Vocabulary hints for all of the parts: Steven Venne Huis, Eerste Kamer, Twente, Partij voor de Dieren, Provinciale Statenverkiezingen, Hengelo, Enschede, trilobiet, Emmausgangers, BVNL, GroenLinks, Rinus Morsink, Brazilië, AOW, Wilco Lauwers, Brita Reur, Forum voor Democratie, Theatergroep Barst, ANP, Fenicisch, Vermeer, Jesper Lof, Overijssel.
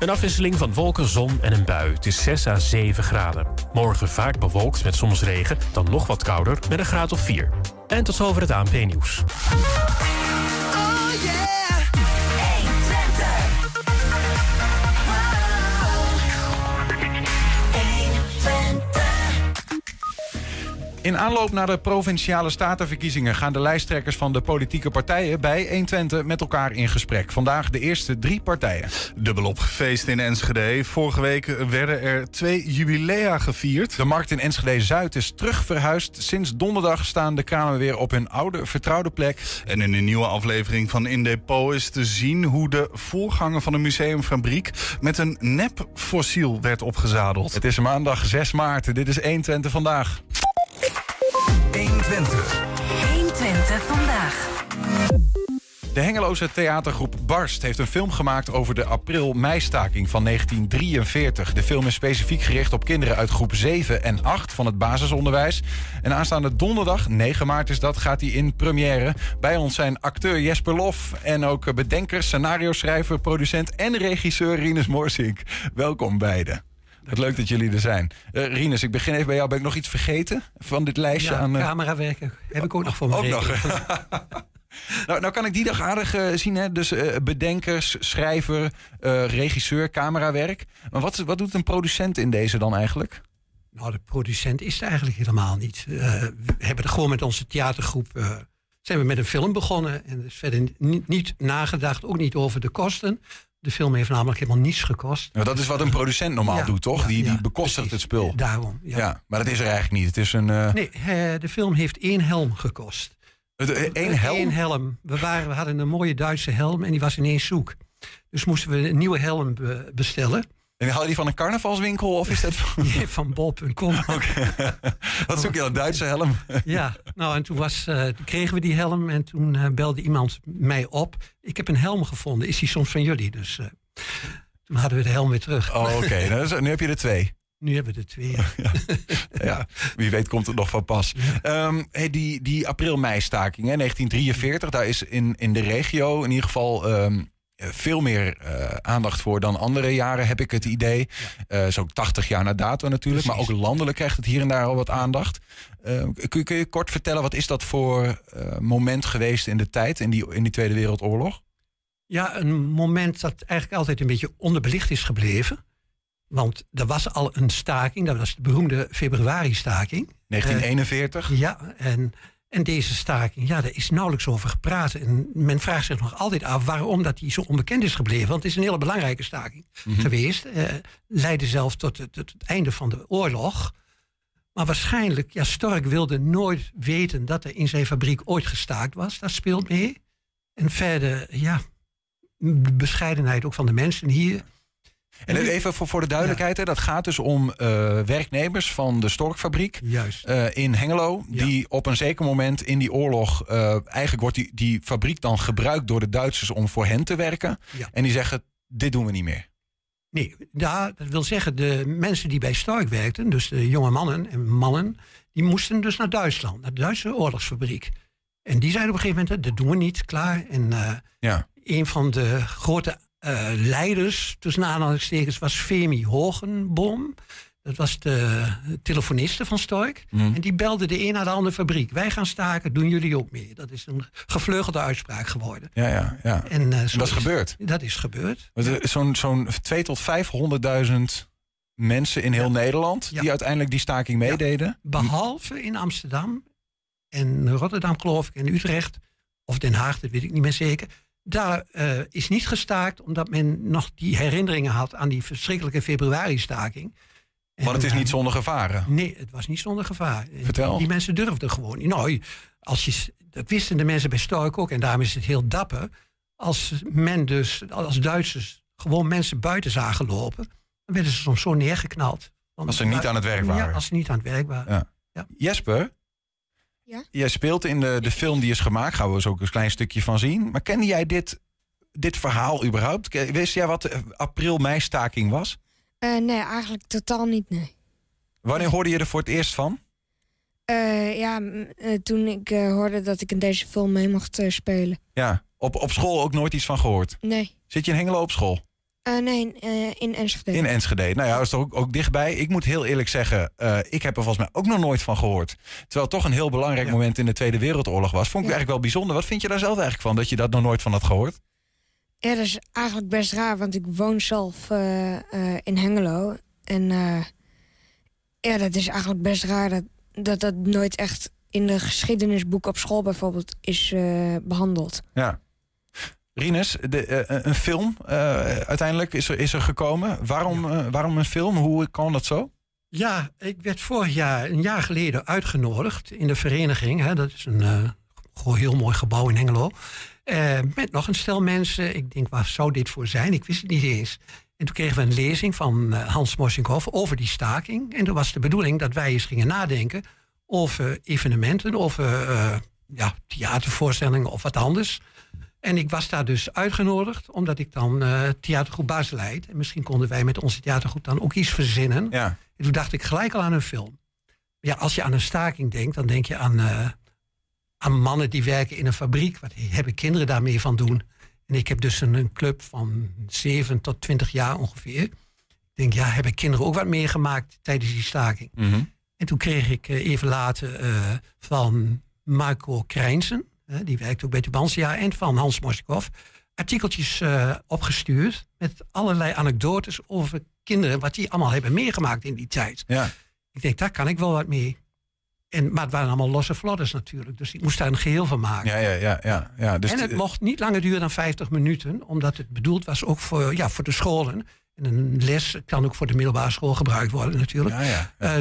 Een afwisseling van wolken, zon en een bui. Het is 6 à 7 graden. Morgen vaak bewolkt met soms regen, dan nog wat kouder met een graad of 4. En tot zover het ANP nieuws. In aanloop naar de Provinciale Statenverkiezingen gaan de lijsttrekkers van de politieke partijen bij 1Twente met elkaar in gesprek. Vandaag de eerste 3 partijen. Dubbelop feest in Enschede. Vorige week werden er 2 jubilea gevierd. De markt in Enschede-Zuid is terugverhuisd. Sinds donderdag staan de kramen weer op hun oude, vertrouwde plek. En in een nieuwe aflevering van In Depot is te zien hoe de voorganger van de museumfabriek met een nepfossiel werd opgezadeld. Het is maandag 6 maart. Dit is 1Twente vandaag. 1Twente vandaag. De Hengeloze theatergroep Barst heeft een film gemaakt over de april-meistaking van 1943. De film is specifiek gericht op kinderen uit groep 7 en 8 van het basisonderwijs. En aanstaande donderdag, 9 maart is dat, gaat hij in première. Bij ons zijn acteur Jesper Lof en ook bedenker, scenario-schrijver, producent en regisseur Rinus Morsink. Welkom beiden. Het leuk dat jullie er zijn. Rinus, ik begin even bij jou. Ben ik nog iets vergeten van dit lijstje? Ja, aan camerawerken heb ik ook nog voor me. Ook nog. nou kan ik die dag aardig zien. Hè? Dus bedenkers, schrijver, regisseur, camerawerk. Maar wat doet een producent in deze dan eigenlijk? Nou, de producent is er eigenlijk helemaal niet. We hebben er gewoon met onze theatergroep... zijn we met een film begonnen. En er is verder niet nagedacht, ook niet over de kosten... De film heeft namelijk helemaal niets gekost. Ja, dat is wat een producent normaal doet, toch? Die bekostigt het spul. Daarom, ja. Maar dat is er eigenlijk niet. Het is een, Nee, de film heeft 1 helm gekost. Eén helm? 1 helm. We hadden een mooie Duitse helm en die was ineens zoek. Dus moesten we een nieuwe helm bestellen. En haal je die van een carnavalswinkel of is dat van... Ja, van Bob.com. Okay. Wat zoek je dan, Duitse helm? Ja, nou en toen kregen we die helm en toen belde iemand mij op. Ik heb een helm gevonden, is die soms van jullie? Dus toen hadden we de helm weer terug. Oh, oké. Nou, nu heb je er 2. Nu hebben we er 2. Ja, wie weet komt het nog van pas. Ja. Die april-mei-staking, 1943, daar is in de regio in ieder geval... veel meer aandacht voor dan andere jaren, heb ik het idee. Zo'n 80 jaar na dato natuurlijk. Precies. Maar ook landelijk krijgt het hier en daar al wat aandacht. Kun je kort vertellen, wat is dat voor moment geweest in de tijd... in die Tweede Wereldoorlog? Ja, een moment dat eigenlijk altijd een beetje onderbelicht is gebleven. Want er was al een staking, dat was de beroemde februari-staking. 1941? Ja, En deze staking, daar is nauwelijks over gepraat. En men vraagt zich nog altijd af waarom dat die zo onbekend is gebleven. Want het is een hele belangrijke staking geweest. Leidde zelf tot het einde van de oorlog. Maar waarschijnlijk, Stork wilde nooit weten dat er in zijn fabriek ooit gestaakt was. Dat speelt mee. En verder, de bescheidenheid ook van de mensen hier... En even voor de duidelijkheid, dat gaat dus om werknemers van de Storkfabriek in Hengelo... die op een zeker moment in die oorlog... eigenlijk wordt die fabriek dan gebruikt door de Duitsers om voor hen te werken. Ja. En die zeggen, dit doen we niet meer. Nee, dat wil zeggen, de mensen die bij Stork werkten... dus de jonge mannen en mannen, die moesten dus naar Duitsland. Naar de Duitse oorlogsfabriek. En die zeiden op een gegeven moment, dat doen we niet, klaar. En een van de grote... leiders, tussen aanhalingstekens, was Femi Hogenboom. Dat was de telefoniste van Stork. En die belde de een naar de andere fabriek. Wij gaan staken, doen jullie ook mee. Dat is een gevleugelde uitspraak geworden. Ja. En dat is gebeurd? Dat is gebeurd. Zo'n 200.000 tot 500.000 mensen in heel Nederland... die uiteindelijk die staking meededen. Behalve in Amsterdam en Rotterdam, geloof ik, en Utrecht... of Den Haag, dat weet ik niet meer zeker... Daar is niet gestaakt omdat men nog die herinneringen had... aan die verschrikkelijke februari-staking. Maar het is niet zonder gevaren? Nee, het was niet zonder gevaar. Vertel. Die mensen durfden gewoon niet. Nou, dat wisten de mensen bij Stork ook en daarom is het heel dapper. Als Duitsers gewoon mensen buiten zagen lopen... dan werden ze soms zo neergeknald. Als ze niet aan het werk waren? Ja, als ze niet aan het werk waren. Ja. Ja. Jesper? Ja? Jij speelt in de film die is gemaakt. Gaan we eens ook een klein stukje van zien. Maar kende jij dit verhaal überhaupt? Wist jij wat de april-meistaking was? Nee, eigenlijk totaal niet, nee. Wanneer hoorde je er voor het eerst van? Toen ik hoorde dat ik in deze film mee mocht spelen. Ja, op school ook nooit iets van gehoord? Nee. Zit je in Hengelo op school? Nee, in Enschede. In Enschede. Nou ja, dat is toch ook dichtbij. Ik moet heel eerlijk zeggen, ik heb er volgens mij ook nog nooit van gehoord. Terwijl het toch een heel belangrijk moment in de Tweede Wereldoorlog was. Vond ik eigenlijk wel bijzonder. Wat vind je daar zelf eigenlijk van, dat je dat nog nooit van had gehoord? Ja, dat is eigenlijk best raar, want ik woon zelf in Hengelo. En dat is eigenlijk best raar dat nooit echt in de geschiedenisboeken op school bijvoorbeeld is behandeld. Ja. Rinus, een film uiteindelijk is er gekomen. Waarom een film? Hoe kan dat zo? Ja, ik werd vorig jaar, een jaar geleden, uitgenodigd in de vereniging. Hè, dat is een heel mooi gebouw in Hengelo. Met nog een stel mensen. Ik denk, waar zou dit voor zijn? Ik wist het niet eens. En toen kregen we een lezing van Hans Mosikoff over die staking. En toen was de bedoeling dat wij eens gingen nadenken over evenementen, over theatervoorstellingen of wat anders. En ik was daar dus uitgenodigd, omdat ik dan Theatergroep Barst leid. En misschien konden wij met onze theatergroep dan ook iets verzinnen. Ja. En toen dacht ik gelijk al aan een film. Ja, als je aan een staking denkt, dan denk je aan mannen die werken in een fabriek. Wat hebben kinderen daarmee van doen? En ik heb dus een club van 7 tot 20 jaar ongeveer. Ik denk, ja, hebben kinderen ook wat meegemaakt tijdens die staking? Mm-hmm. En toen kreeg ik even later van Marco Krijnsen, die werkt ook bij Tubantia, en van Hans Mosikoff, artikeltjes opgestuurd met allerlei anekdotes over kinderen, wat die allemaal hebben meegemaakt in die tijd. Ja. Ik denk, daar kan ik wel wat mee. Maar het waren allemaal losse vlodders natuurlijk, dus ik moest daar een geheel van maken. Ja, dus en het mocht niet langer duren dan 50 minuten, omdat het bedoeld was ook voor de scholen. En een les kan ook voor de middelbare school gebruikt worden natuurlijk.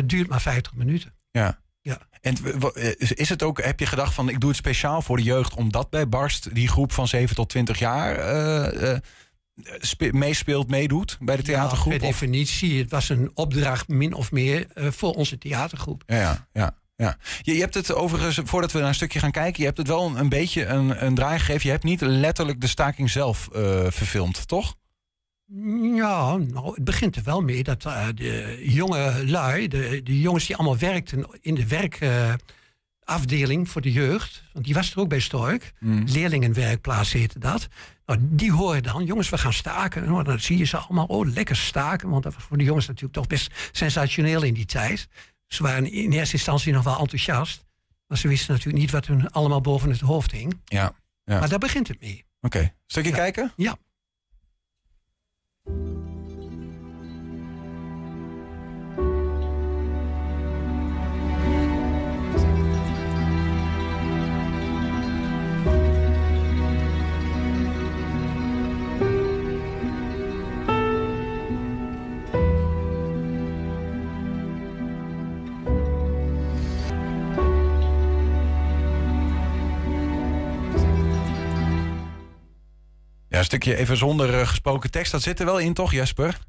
Duurt maar 50 minuten. Ja. Ja. En is het ook, heb je gedacht van, ik doe het speciaal voor de jeugd, omdat bij Barst die groep van 7 tot 20 jaar meedoet bij de theatergroep? Ja, per definitie, het was een opdracht min of meer voor onze theatergroep. Ja. Je hebt het overigens, voordat we naar een stukje gaan kijken, je hebt het wel een beetje een draai gegeven. Je hebt niet letterlijk de staking zelf verfilmd, toch? Ja, nou, het begint er wel mee dat de jonge lui, de jongens die allemaal werkten in de werkafdeling voor de jeugd, want die was er ook bij Stork, leerlingenwerkplaats heette dat. Nou, die horen dan, jongens, we gaan staken. Nou, dan zie je ze allemaal, lekker staken, want dat was voor de jongens natuurlijk toch best sensationeel in die tijd. Ze waren in eerste instantie nog wel enthousiast, maar ze wisten natuurlijk niet wat hun allemaal boven het hoofd hing. Ja. Maar daar begint het mee. Oké. Stukje kijken? Ja. Ja, een stukje even zonder gesproken tekst. Dat zit er wel in, toch, Jesper?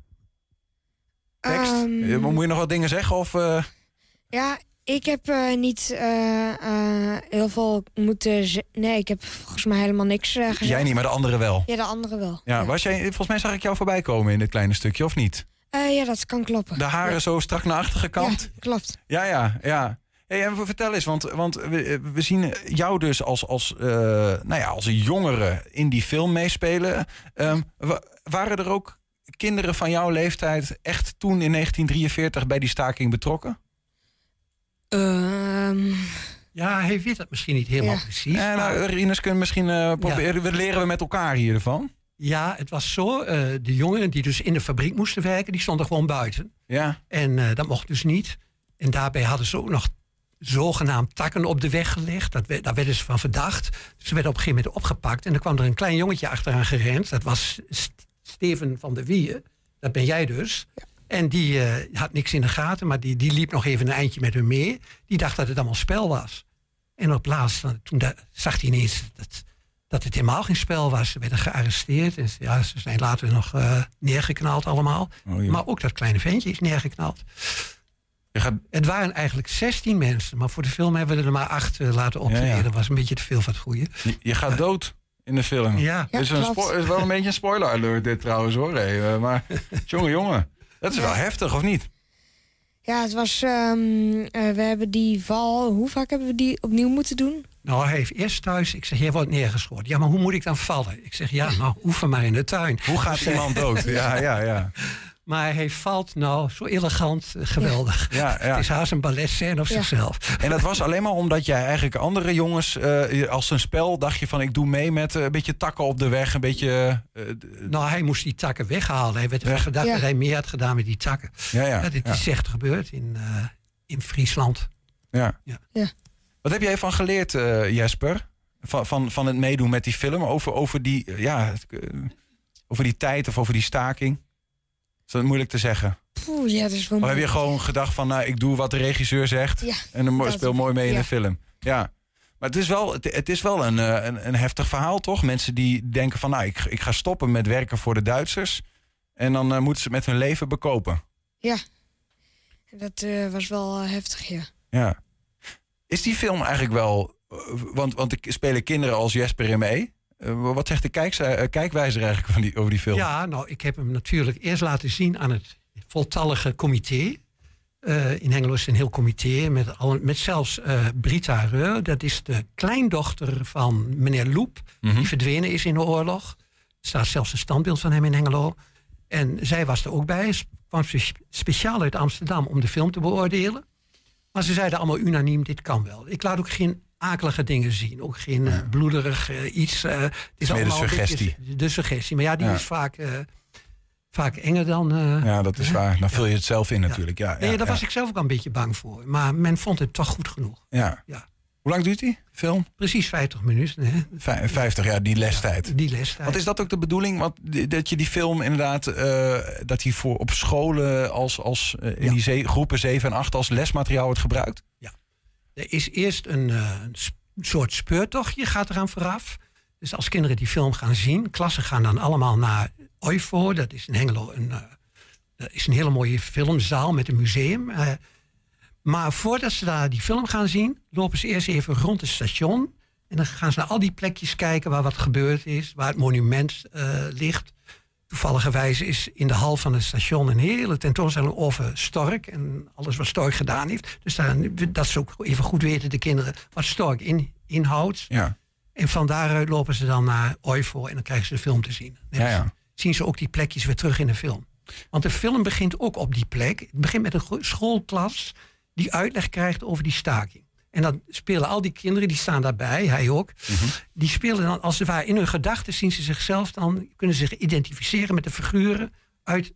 Tekst? Moet je nog wat dingen zeggen? Of, Ja, ik heb niet heel veel moeten Nee, ik heb volgens mij helemaal niks gezegd. Jij niet, maar de anderen wel? Ja, de anderen wel. Ja. Volgens mij zag ik jou voorbij komen in dit kleine stukje, of niet? Ja, dat kan kloppen. De haren zo strak naar achter gekant? Ja, klopt. Ja. Hey, en vertel eens, want we zien jou dus als een jongere in die film meespelen. Waren er ook kinderen van jouw leeftijd echt toen in 1943 bij die staking betrokken? Ja, hij weet dat misschien niet helemaal precies. Rinus, kunnen misschien proberen. Ja. Leren we met elkaar hiervan? Ja, het was zo. De jongeren die dus in de fabriek moesten werken, die stonden gewoon buiten. Ja. En dat mocht dus niet. En daarbij hadden ze ook nog zogenaamd takken op de weg gelegd. Daar werden ze van verdacht. Ze werden op een gegeven moment opgepakt. En er kwam er een klein jongetje achteraan gerend. Dat was Steven van der Wieën. Dat ben jij dus. Ja. En die had niks in de gaten, maar die liep nog even een eindje met hun mee. Die dacht dat het allemaal spel was. En op laatst, toen zag hij ineens dat het helemaal geen spel was. Ze werden gearresteerd. En ze zijn later nog neergeknald allemaal. Oh, ja. Maar ook dat kleine ventje is neergeknald. Het waren eigenlijk 16 mensen, maar voor de film hebben we er maar 8 laten optreden. Ja. Dat was een beetje te veel van het goede. Je gaat dood in de film. Ja. Het is wel een beetje een spoiler alert dit trouwens hoor. Maar jongen, dat is wel heftig, of niet? Ja, het was... we hebben die val... Hoe vaak hebben we die opnieuw moeten doen? Nou, hij heeft eerst thuis. Ik zeg, jij wordt neergeschoten. Ja, maar hoe moet ik dan vallen? Ik zeg, ja, nou, oefen maar in de tuin. Hoe gaat iemand dood? Ja. Maar hij valt nou zo elegant, geweldig. Ja. Het is haast een balletscène op zichzelf. En dat was alleen maar omdat jij eigenlijk andere jongens... als een spel dacht je van, ik doe mee met een beetje takken op de weg. Een beetje... Nou, hij moest die takken weghalen. Hij werd gedacht dat hij meer had gedaan met die takken. Ja. Dat is echt gebeurd in Friesland. Ja. Wat heb jij van geleerd, Jesper? Van het meedoen met die film? Over die tijd of over die staking? Is dat moeilijk te zeggen? Poeh, ja, dat is wel moeilijk. Of heb je gewoon gedacht van, nou, ik doe wat de regisseur zegt... Ja, en dan speel mooi mee in de film? Ja. Maar het is wel een heftig verhaal, toch? Mensen die denken van, nou, ik ga stoppen met werken voor de Duitsers... en dan moeten ze met hun leven bekopen. Ja, dat was wel heftig, ja. Is die film eigenlijk wel... Want er spelen kinderen als Jesper in mee... Wat zegt de kijkwijzer eigenlijk over die film? Ja, nou, ik heb hem natuurlijk eerst laten zien aan het voltallige comité. In Hengelo is een heel comité met zelfs Brita Reur. Dat is de kleindochter van meneer Loep, die verdwenen is in de oorlog. Er staat zelfs een standbeeld van hem in Hengelo. En zij was er ook bij. Ze kwam speciaal uit Amsterdam om de film te beoordelen. Maar ze zeiden allemaal unaniem, dit kan wel. Ik laat ook geen... akelige dingen zien. Ook geen bloederig iets. Het is allemaal de suggestie. De suggestie. Maar ja, die is vaak enger dan... ja, dat is waar. Dan vul je het zelf in natuurlijk. Ja, daar was ik zelf ook al een beetje bang voor. Maar men vond het toch goed genoeg. Ja. Hoe lang duurt die film? Precies 50 minuten. Hè? 50 jaar, die lestijd. Want is dat ook de bedoeling? Want dat je die film inderdaad... dat die voor op scholen als in die groepen 7 en 8 als lesmateriaal wordt gebruikt? Ja. Er is eerst een soort speurtochtje gaat eraan vooraf. Dus als kinderen die film gaan zien... Klassen gaan dan allemaal naar OIVO. Dat is in Hengelo een hele mooie filmzaal met een museum. Maar voordat ze daar die film gaan zien... lopen ze eerst even rond het station. En dan gaan ze naar al die plekjes kijken waar wat gebeurd is. Waar het monument ligt. Toevalligerwijs is in de hal van het station een hele tentoonstelling over Stork. En alles wat Stork gedaan heeft. Dus dat ze ook even goed weten, de kinderen, wat Stork inhoudt. Ja. En van daaruit lopen ze dan naar OIVO en dan krijgen ze de film te zien. Dan zien ze ook die plekjes weer terug in de film. Want de film begint ook op die plek. Het begint met een schoolklas die uitleg krijgt over die staking. En dan spelen al die kinderen, die staan daarbij, hij ook. Die spelen dan, als ze waar in hun gedachten zien ze zichzelf dan... kunnen zich identificeren met de figuren uit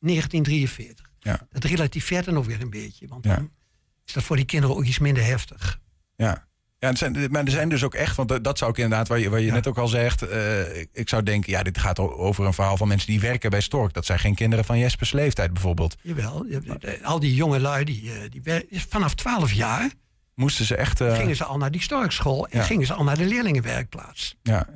1943. Ja. Dat relativeert dan ook weer een beetje. Want dan is dat voor die kinderen ook iets minder heftig. Ja, maar er zijn dus ook echt... want dat zou ik inderdaad, waar je net ook al zegt... ik zou denken, ja, dit gaat over een verhaal van mensen die werken bij Stork. Dat zijn geen kinderen van Jespers leeftijd bijvoorbeeld. Jawel, al die jonge lui, die vanaf 12 jaar... moesten ze echt... Gingen ze al naar die Storkschool en gingen ze al naar de leerlingenwerkplaats. Ja.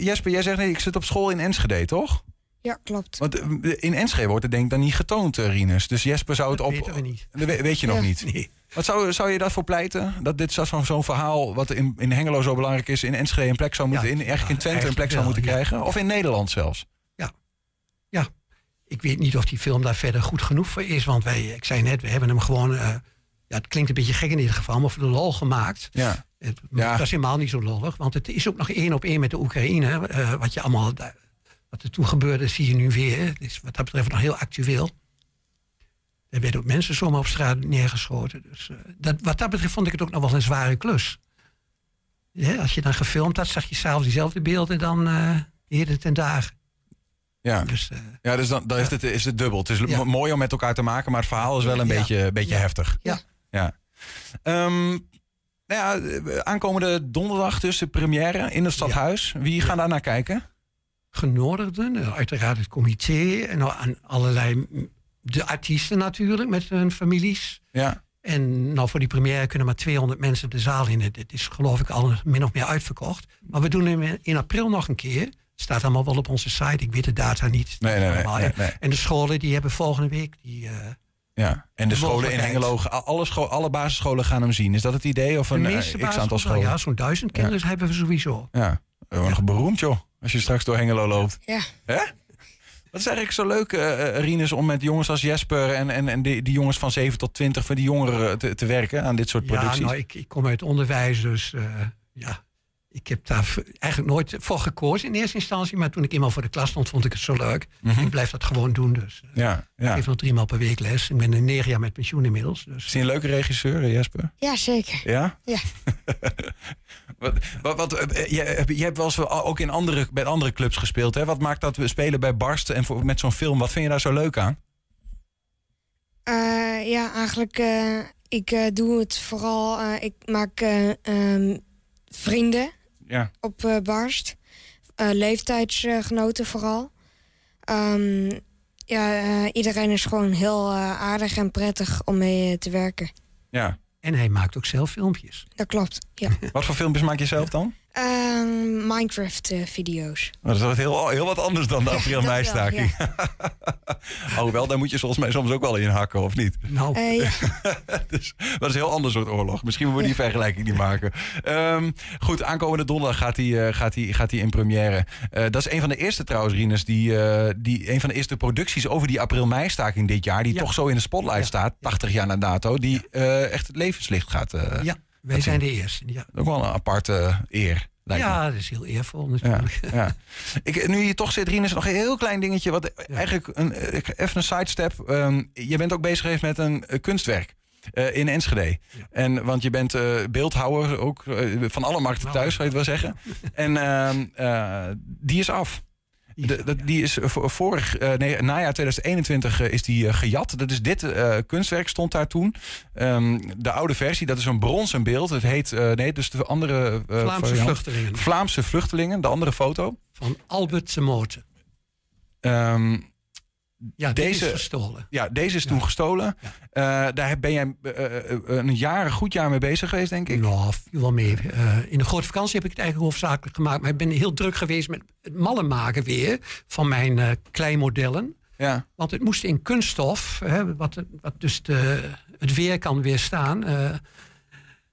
Jesper, jij zegt, nee, ik zit op school in Enschede, toch? Ja, klopt. Want in Enschede wordt het denk ik dan niet getoond, Rinus. Dus Jesper zou het op... Weet je nog niet? Nee. Wat zou je daarvoor pleiten? Dat dit zo'n verhaal, wat in Hengelo zo belangrijk is... in Enschede een plek zou moeten... in Twente een plek zou moeten krijgen? Of in Nederland zelfs? Ja. Ik weet niet of die film daar verder goed genoeg voor is. Want ik zei net, we hebben hem gewoon... het klinkt een beetje gek in dit geval, maar voor de lol gemaakt. Dat is helemaal niet zo lollig. Want het is ook nog 1-op-1 met de Oekraïne. Wat er toen gebeurde, zie je nu weer. Dus wat dat betreft nog heel actueel. Er werden ook mensen zomaar op straat neergeschoten. Dus, wat dat betreft vond ik het ook nog wel een zware klus. Ja, als je dan gefilmd had, zag je s'avonds diezelfde beelden dan eerder ten dagen. Dus dan is het dubbel. Het is mooi om met elkaar te maken, maar het verhaal is wel een beetje heftig. Ja. Aankomende donderdag dus de première in het stadhuis. Wie gaan daar naar kijken? Genodigden, uiteraard het comité en allerlei de artiesten natuurlijk met hun families. Ja. En voor die première kunnen maar 200 mensen de zaal in. Het is geloof ik al min of meer uitverkocht. Maar we doen hem in april nog een keer. Staat allemaal wel op onze site. Ik weet de data niet. Nee. En de scholen die hebben volgende week... En de scholen in Hengelo, alle basisscholen gaan hem zien. Is dat het idee? Of een x-aantal scholen? Ja, zo'n 1000 kinderen hebben we sowieso. Ja, nog beroemd joh. Als je straks door Hengelo loopt. Ja. Hè? Dat is eigenlijk zo leuk, Rinus, om met jongens als Jesper en die jongens van 7 tot 20... van die jongeren te werken aan dit soort producties. Ja, nou, ik kom uit onderwijs, dus ja... Ik heb daar eigenlijk nooit voor gekozen in eerste instantie. Maar toen ik eenmaal voor de klas stond, vond ik het zo leuk. Mm-hmm. Ik blijf dat gewoon doen. Dus. Ja. Ik geef nog 3 maal per week les. Ik ben in 9 jaar met pensioen inmiddels. Dus. Is hij een leuke regisseur, Jesper? Ja, zeker. Ja? Je hebt wel eens ook bij andere clubs gespeeld. Hè? Wat maakt dat we spelen bij Barst en met zo'n film? Wat vind je daar zo leuk aan? Eigenlijk... Ik doe het vooral... ik maak... vrienden op Barst. Leeftijdsgenoten vooral. Iedereen is gewoon heel aardig en prettig om mee te werken. Ja. En hij maakt ook zelf filmpjes. Dat klopt, ja. Wat voor filmpjes maak je zelf dan? Minecraft-video's. Dat is heel wat anders dan de april-meistaking. Hoewel, daar moet je volgens mij soms ook wel in hakken, of niet? Nou. Dus, dat is een heel ander soort oorlog. Misschien moeten we die vergelijking niet maken. Goed, aankomende donderdag gaat hij in première. Dat is een van de eerste trouwens, Rinus, een van de eerste producties over die april-meistaking dit jaar, die toch zo in de spotlight staat, 80 jaar na dato, die echt het levenslicht gaat... Wij zijn de eerste. Ja. Ook wel een aparte eer. Dat is heel eervol natuurlijk. Ja. Nu je toch zit, Rinus, nog een heel klein dingetje. Wat eigenlijk even een sidestep. Je bent ook bezig geweest met een kunstwerk in Enschede. Ja. Want je bent beeldhouwer ook van alle markten thuis, zou je het wel zeggen. En die is af. Die is najaar 2021 is die gejat. Dat is dit kunstwerk, stond daar toen. De oude versie, dat is een bronzen beeld. Het heet, de andere... Vlaamse vluchtelingen, de andere foto. Van Albert de Moten. Deze is gestolen. Ja, deze is toen gestolen. Ja. Daar ben jij een goed jaar mee bezig geweest, denk ik. Nou, wel mee. In de grote vakantie heb ik het eigenlijk hoofdzakelijk gemaakt. Maar ik ben heel druk geweest met het mallen maken weer van mijn kleimodellen. Ja. Want het moest in kunststof, wat dus het weer kan weerstaan.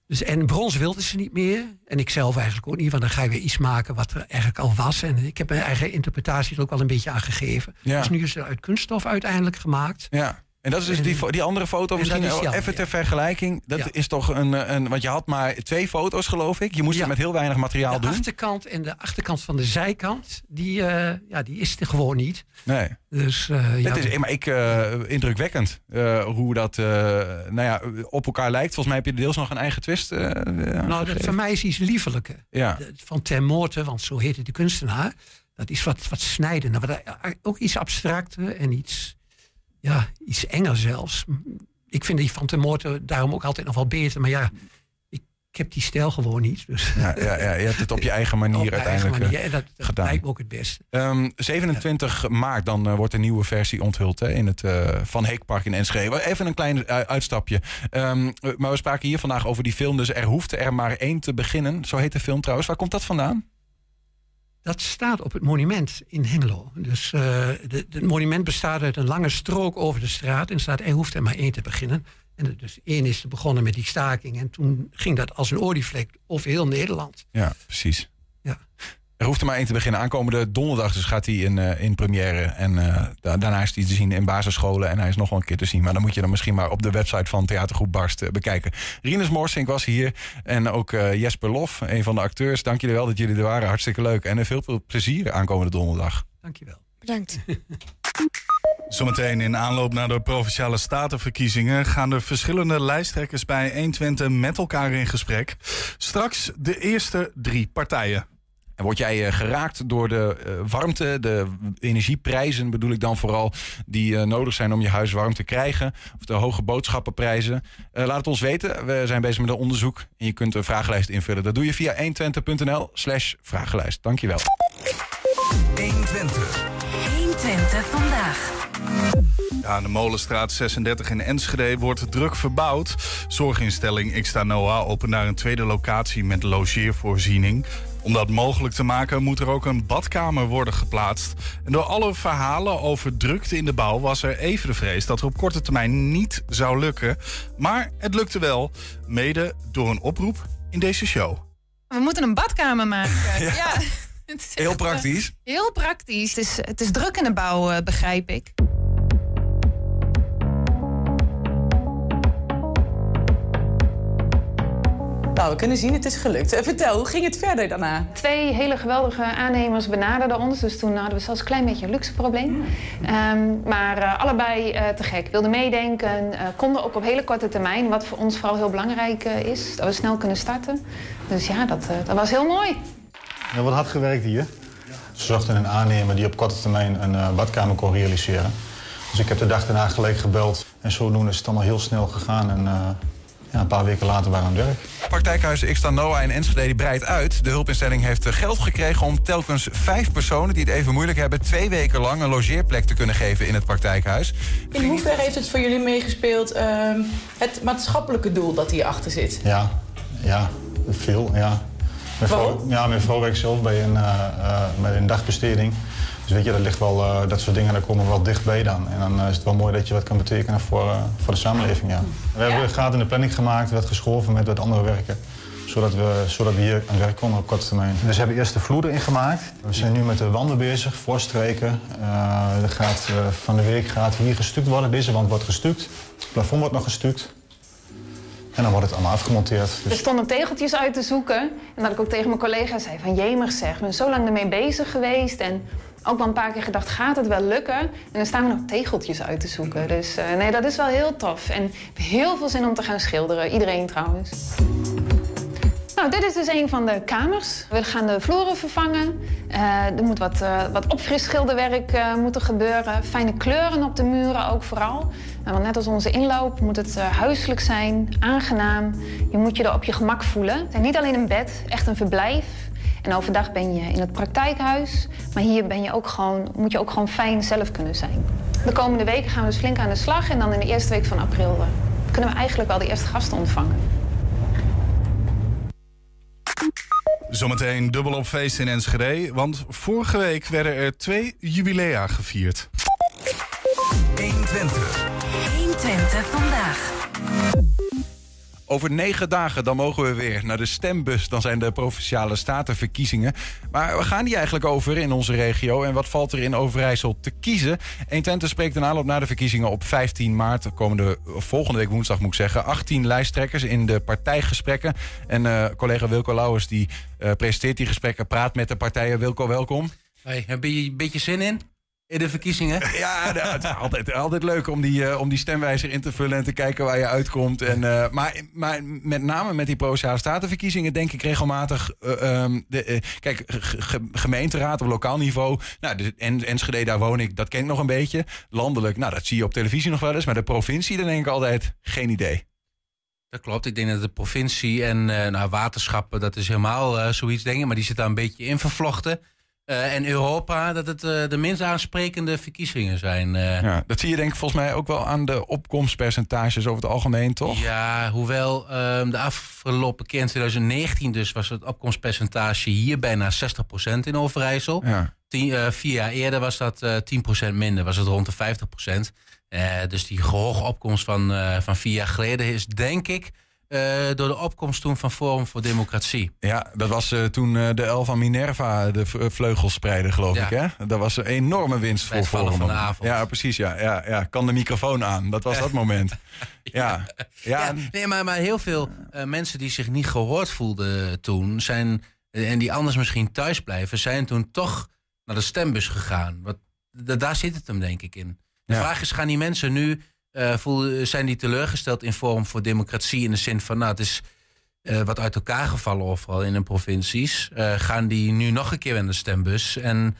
Dus, en brons wilden ze niet meer. En ik zelf eigenlijk ook niet. Want dan ga je weer iets maken wat er eigenlijk al was. En ik heb mijn eigen interpretatie er ook wel een beetje aan gegeven. Ja. Dus nu is er uit kunststof uiteindelijk gemaakt. Ja. En dat is dus die andere foto misschien even ter vergelijking. Dat is toch want je had maar 2 foto's, geloof ik. Je moest het met heel weinig materiaal doen. De achterkant en de achterkant van de zijkant, die is er gewoon niet. Nee. Dus, indrukwekkend hoe dat op elkaar lijkt. Volgens mij heb je deels nog een eigen twist. Voor mij is iets liefelijker. Ja. Van Ten Morte, want zo heette de kunstenaar. Dat is wat snijdender. Ook iets abstracter en iets... Ja, iets enger zelfs. Ik vind die van Ten Morte daarom ook altijd nog wel beter. Maar ik heb die stijl gewoon niet. Dus. Je hebt het op je eigen manier uiteindelijk gedaan. Dat lijkt me ook het beste. 27 maart dan wordt een nieuwe versie onthuld in het Van Heekpark in Enschede. Even een klein uitstapje. Maar we spraken hier vandaag over die film. Dus er hoeft er maar 1 te beginnen. Zo heet de film trouwens. Waar komt dat vandaan? Dat staat op het monument in Hengelo. Dus het monument bestaat uit een lange strook over de straat. En staat, er hoeft er maar 1 te beginnen. En dus 1 is begonnen met die staking. En toen ging dat als een olievlek over heel Nederland. Ja, precies. Ja. Er hoeft er maar 1 te beginnen. Aankomende donderdag dus gaat hij in première. En daarna is hij te zien in basisscholen. En hij is nog wel een keer te zien. Maar dan moet je dan misschien maar op de website van Theatergroep Barst bekijken. Rinus Morsink was hier. En ook Jesper Lof, een van de acteurs. Dank jullie wel dat jullie er waren. Hartstikke leuk. En veel plezier aankomende donderdag. Dank je wel. Bedankt. Zometeen in aanloop naar de Provinciale Statenverkiezingen gaan de verschillende lijsttrekkers bij 1Twente met elkaar in gesprek. Straks de eerste 3 partijen. En word jij geraakt door de warmte, de energieprijzen bedoel ik dan vooral, die nodig zijn om je huis warm te krijgen? Of de hoge boodschappenprijzen? Laat het ons weten. We zijn bezig met een onderzoek. En je kunt een vragenlijst invullen. Dat doe je via 1Twente.nl/vragenlijst. Dankjewel. 1Twente. 1Twente vandaag. Ja, de Molenstraat 36 in Enschede wordt druk verbouwd. Zorginstelling Ixta Noa opent daar een tweede locatie met logeervoorziening. Om dat mogelijk te maken moet er ook een badkamer worden geplaatst. En door alle verhalen over drukte in de bouw was er even de vrees dat er op korte termijn niet zou lukken. Maar het lukte wel, mede door een oproep in deze show. We moeten een badkamer maken. Ja. Heel praktisch. Heel praktisch. Het is druk in de bouw, begrijp ik. Nou, we kunnen zien, het is gelukt. Vertel, hoe ging het verder daarna? 2 hele geweldige aannemers benaderden ons. Dus toen hadden we zelfs een klein beetje een luxe probleem. Maar allebei te gek. Wilden meedenken, konden ook op hele korte termijn. Wat voor ons vooral heel belangrijk is. Dat we snel kunnen starten. Dus ja, dat was heel mooi. Ja, wat hard gewerkt hier. Ze zochten een aannemer die op korte termijn een badkamer kon realiseren. Dus ik heb de dag daarna gelijk gebeld. En zodoende is het allemaal heel snel gegaan. En, ja, een paar weken later waren we aan het werk. Praktijkhuizen Ixta Noa in Enschede breidt uit. De hulpinstelling heeft geld gekregen om telkens 5 personen die het even moeilijk hebben 2 weken lang een logeerplek te kunnen geven in het praktijkhuis. In hoeverre heeft het voor jullie meegespeeld het maatschappelijke doel dat hierachter zit? Ja, veel. Ja. Mijn vrouw werkt zelf bij een dagbesteding. Dus weet je, dat ligt wel, dat soort dingen, daar komen we wel dichtbij dan. En dan is het wel mooi dat je wat kan betekenen voor de samenleving, ja. We hebben gaten in de planning gemaakt, werd geschoven met wat andere werken. Zodat we hier aan het werk konden op korte termijn. Dus we hebben eerst de vloer erin gemaakt. We zijn nu met de wanden bezig, voorstreken. Van de week gaat hier gestuukt worden. Deze wand wordt gestuukt. Het plafond wordt nog gestuukt. En dan wordt het allemaal afgemonteerd. Dus... Er stonden tegeltjes uit te zoeken. En dat ik ook tegen mijn collega zei van jemig zeg, we zijn zo lang ermee bezig geweest. En ook wel een paar keer gedacht, gaat het wel lukken? En dan staan er nog tegeltjes uit te zoeken. Dus nee, dat is wel heel tof. En ik heb heel veel zin om te gaan schilderen. Iedereen trouwens. Nou, dit is dus een van de kamers. We gaan de vloeren vervangen. Er moet wat opfrisschilderwerk moeten gebeuren. Fijne kleuren op de muren ook vooral. Want net als onze inloop moet het huiselijk zijn, aangenaam. Je moet je er op je gemak voelen. Het is niet alleen een bed, echt een verblijf. En overdag ben je in het praktijkhuis. Maar hier moet je ook gewoon fijn zelf kunnen zijn. De komende weken gaan we dus flink aan de slag. En dan in de eerste week van april kunnen we eigenlijk wel de eerste gasten ontvangen. Zometeen dubbel op feest in Enschede, want vorige week werden er 2 jubilea gevierd. 1Twente vandaag. Over 9 dagen dan mogen we weer naar de stembus. Dan zijn de Provinciale Statenverkiezingen. Maar we gaan die eigenlijk over in onze regio. En wat valt er in Overijssel te kiezen? 1Twente spreekt een aanloop naar de verkiezingen op 15 maart. Volgende week woensdag moet ik zeggen. 18 lijsttrekkers in de partijgesprekken. En collega Wilco Lauwers die presenteert die gesprekken. Praat met de partijen. Wilco, welkom. Hey, heb je een beetje zin in? In de verkiezingen? Ja, het is altijd leuk om die stemwijzer in te vullen en te kijken waar je uitkomt. En, maar met name met die Provinciale Statenverkiezingen denk ik regelmatig... gemeenteraad op lokaal niveau. Nou, Enschede, daar woon ik, dat ken ik nog een beetje. Landelijk, nou, dat zie je op televisie nog wel eens. Maar de provincie, dan denk ik altijd, geen idee. Dat klopt. Ik denk dat de provincie en waterschappen, dat is helemaal zoiets, denk ik. Maar die zit daar een beetje in vervlochten. En Europa, dat het de minst aansprekende verkiezingen zijn. Ja, dat zie je denk ik volgens mij ook wel aan de opkomstpercentages over het algemeen, toch? Ja, hoewel de afgelopen keer in 2019 dus was het opkomstpercentage hier bijna 60% in Overijssel. Ja. 4 jaar eerder was dat 10% minder, was het rond de 50%. Dus die hoge opkomst van 4 jaar geleden is denk ik... door de opkomst toen van Forum voor Democratie. Ja, dat was toen de elf van Minerva de vleugels spreidde, geloof ik. Hè? Dat was een enorme winst bij voor Forum. Van de avond. Ja, precies. Ja. Kan de microfoon aan. Dat was dat moment. Ja. Nee, maar heel veel mensen die zich niet gehoord voelden toen... en die anders misschien thuis blijven... zijn toen toch naar de stembus gegaan. Daar zit het hem, denk ik, in. De vraag is, gaan die mensen nu... zijn die teleurgesteld in Forum voor Democratie... in de zin van, nou, het is wat uit elkaar gevallen overal in de provincies. Gaan die nu nog een keer in de stembus? En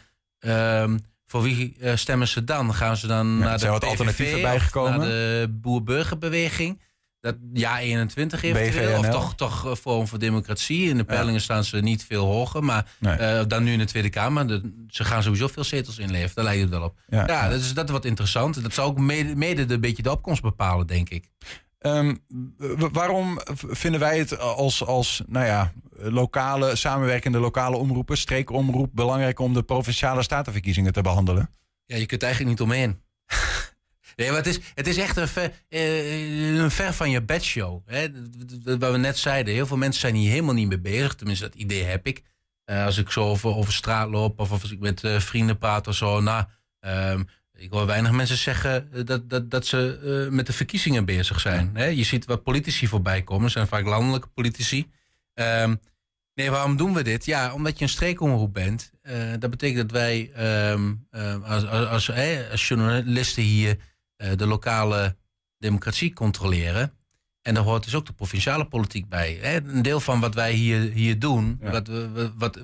voor wie stemmen ze dan? Gaan ze dan naar de PVV, naar de boer-burgerbeweging? Dat JA21 eventueel, of toch Forum voor Democratie. In de peilingen staan ze niet veel hoger, maar dan nu in de Tweede Kamer. Ze gaan sowieso veel zetels inleveren, daar lijkt het wel op. Ja. Dus dat is wat interessant. Dat zou ook mede een beetje de opkomst bepalen, denk ik. Waarom vinden wij het als lokale, samenwerkende lokale omroepen, streekomroep, belangrijk om de Provinciale Statenverkiezingen te behandelen? Ja, je kunt er eigenlijk niet omheen. Nee, maar het is echt een ver van je bedshow. Wat we net zeiden, heel veel mensen zijn hier helemaal niet mee bezig. Tenminste, dat idee heb ik. Als ik zo over straat loop of als ik met vrienden praat of zo. Nou, ik hoor weinig mensen zeggen dat ze met de verkiezingen bezig zijn. Ja. Hè? Je ziet wat politici voorbij komen. Dat zijn vaak landelijke politici. Nee, waarom doen we dit? Ja, omdat je een streekomroep bent. Dat betekent dat wij als journalisten hier de lokale democratie controleren. En daar hoort dus ook de provinciale politiek bij. Hè? Een deel van wat wij hier doen, ja.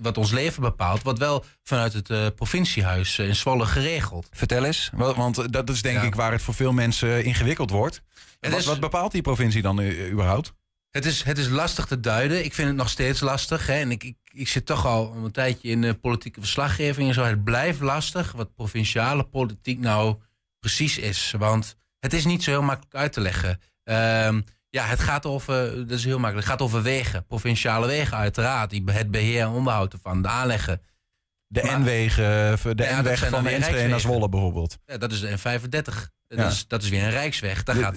wat ons leven bepaalt, wat wel vanuit het provinciehuis in Zwolle geregeld. Vertel eens, want dat is denk ik waar het voor veel mensen ingewikkeld wordt. Wat bepaalt die provincie dan überhaupt? Het is lastig te duiden. Ik vind het nog steeds lastig. Hè? En ik zit toch al een tijdje in de politieke verslaggeving en zo. Het blijft lastig wat provinciale politiek nou precies is. Want het is niet zo heel makkelijk uit te leggen. Het gaat over, dat is heel makkelijk, het gaat over wegen. Provinciale wegen uiteraard. Het beheer en onderhoud ervan, de aanleggen. De N-wegen, de N-weg van Enschede naar Zwolle bijvoorbeeld. Ja, dat is de N35. Dat is weer een rijksweg. Daar gaat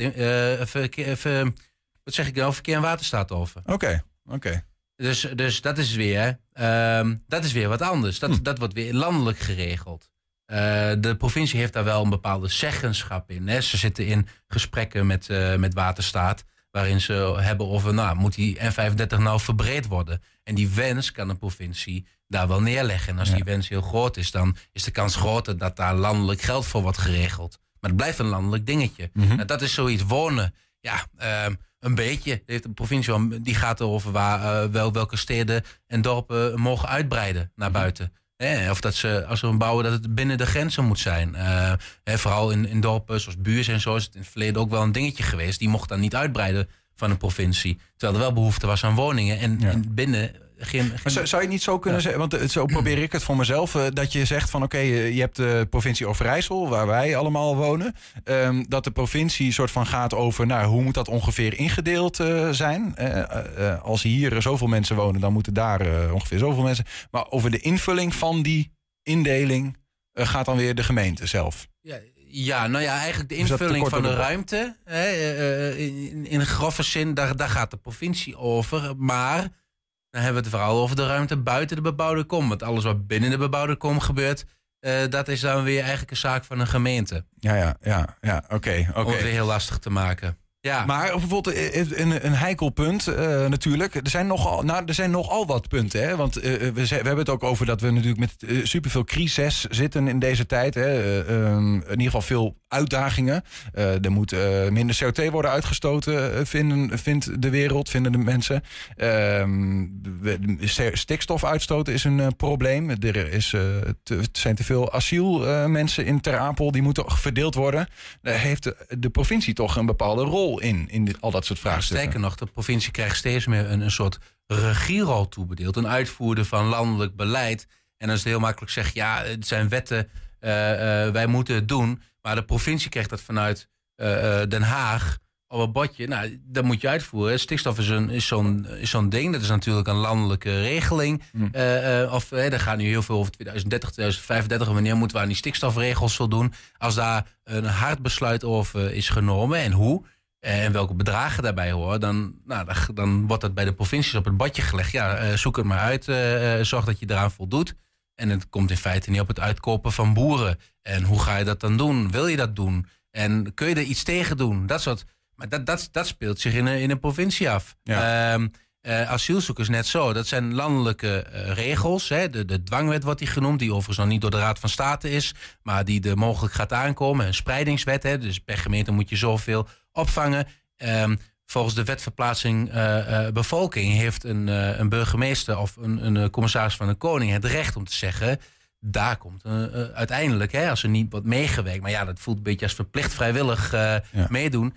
Verkeer en Waterstaat over. Oké. Dus dat is weer wat anders. Dat wordt weer landelijk geregeld. De provincie heeft daar wel een bepaalde zeggenschap in. Hè. Ze zitten in gesprekken met Waterstaat, waarin ze hebben over, moet die N35 nou verbreed worden? En die wens kan een provincie daar wel neerleggen. En als die wens heel groot is, dan is de kans groter dat daar landelijk geld voor wordt geregeld. Maar het blijft een landelijk dingetje. Mm-hmm. Nou, dat is zoiets. Wonen, een beetje. Heeft de provincie, die gaat erover waar, welke steden en dorpen mogen uitbreiden naar buiten. Of dat ze, als we bouwen, dat het binnen de grenzen moet zijn. Vooral in dorpen zoals Buurs en zo is het in het verleden ook wel een dingetje geweest. Die mocht dan niet uitbreiden van de provincie. Terwijl er wel behoefte was aan woningen. En binnen... Maar zou je niet zo kunnen zeggen, want zo probeer ik het voor mezelf, dat je zegt van oké, je hebt de provincie Overijssel, waar wij allemaal wonen, dat de provincie soort van gaat over, hoe moet dat ongeveer ingedeeld zijn? Als hier zoveel mensen wonen, dan moeten daar ongeveer zoveel mensen. Maar over de invulling van die indeling gaat dan weer de gemeente zelf. Eigenlijk de invulling van de ruimte, in grove zin, daar gaat de provincie over, maar... Dan hebben we het vooral over de ruimte buiten de bebouwde kom. Want alles wat binnen de bebouwde kom gebeurt... dat is dan weer eigenlijk een zaak van een gemeente. Oké. Om het weer heel lastig te maken. Ja. Maar bijvoorbeeld een heikel punt natuurlijk. Er zijn nogal wat punten. Hè? Want we hebben het ook over dat we natuurlijk met superveel crises zitten in deze tijd. Hè? In ieder geval veel uitdagingen. Er moet minder CO2 worden uitgestoten, vindt de wereld, vinden de mensen. Stikstof uitstoten is een probleem. Er zijn te veel asielmensen in Ter Apel. Die moeten verdeeld worden. Daar heeft de provincie toch een bepaalde rol in al dat soort vraagstukken. Sterker nog, de provincie krijgt steeds meer een soort regierol toebedeeld. Een uitvoerder van landelijk beleid. En als het heel makkelijk zegt, het zijn wetten, wij moeten het doen. Maar de provincie krijgt dat vanuit Den Haag op een bordje. Nou, dat moet je uitvoeren. Hè. Stikstof is zo'n ding. Dat is natuurlijk een landelijke regeling. Daar gaat nu heel veel over 2030, 2035. Wanneer moeten we aan die stikstofregels voldoen? Als daar een hard besluit over is genomen en hoe... En welke bedragen daarbij horen, dan wordt dat bij de provincies op het badje gelegd. Zoek het maar uit, zorg dat je eraan voldoet. En het komt in feite niet op het uitkopen van boeren. En hoe ga je dat dan doen? Wil je dat doen? En kun je er iets tegen doen? Maar dat speelt zich in een provincie af. Ja. Asielzoekers net zo. Dat zijn landelijke regels. Hè. De dwangwet wordt die genoemd. Die overigens nog niet door de Raad van State is. Maar die er mogelijk gaat aankomen. Een spreidingswet. Hè. Dus per gemeente moet je zoveel opvangen. Volgens de wet verplaatsing bevolking heeft een burgemeester of een commissaris van de koning het recht om te zeggen, daar komt uiteindelijk, als er niet wordt meegewerkt, maar dat voelt een beetje als verplicht vrijwillig meedoen,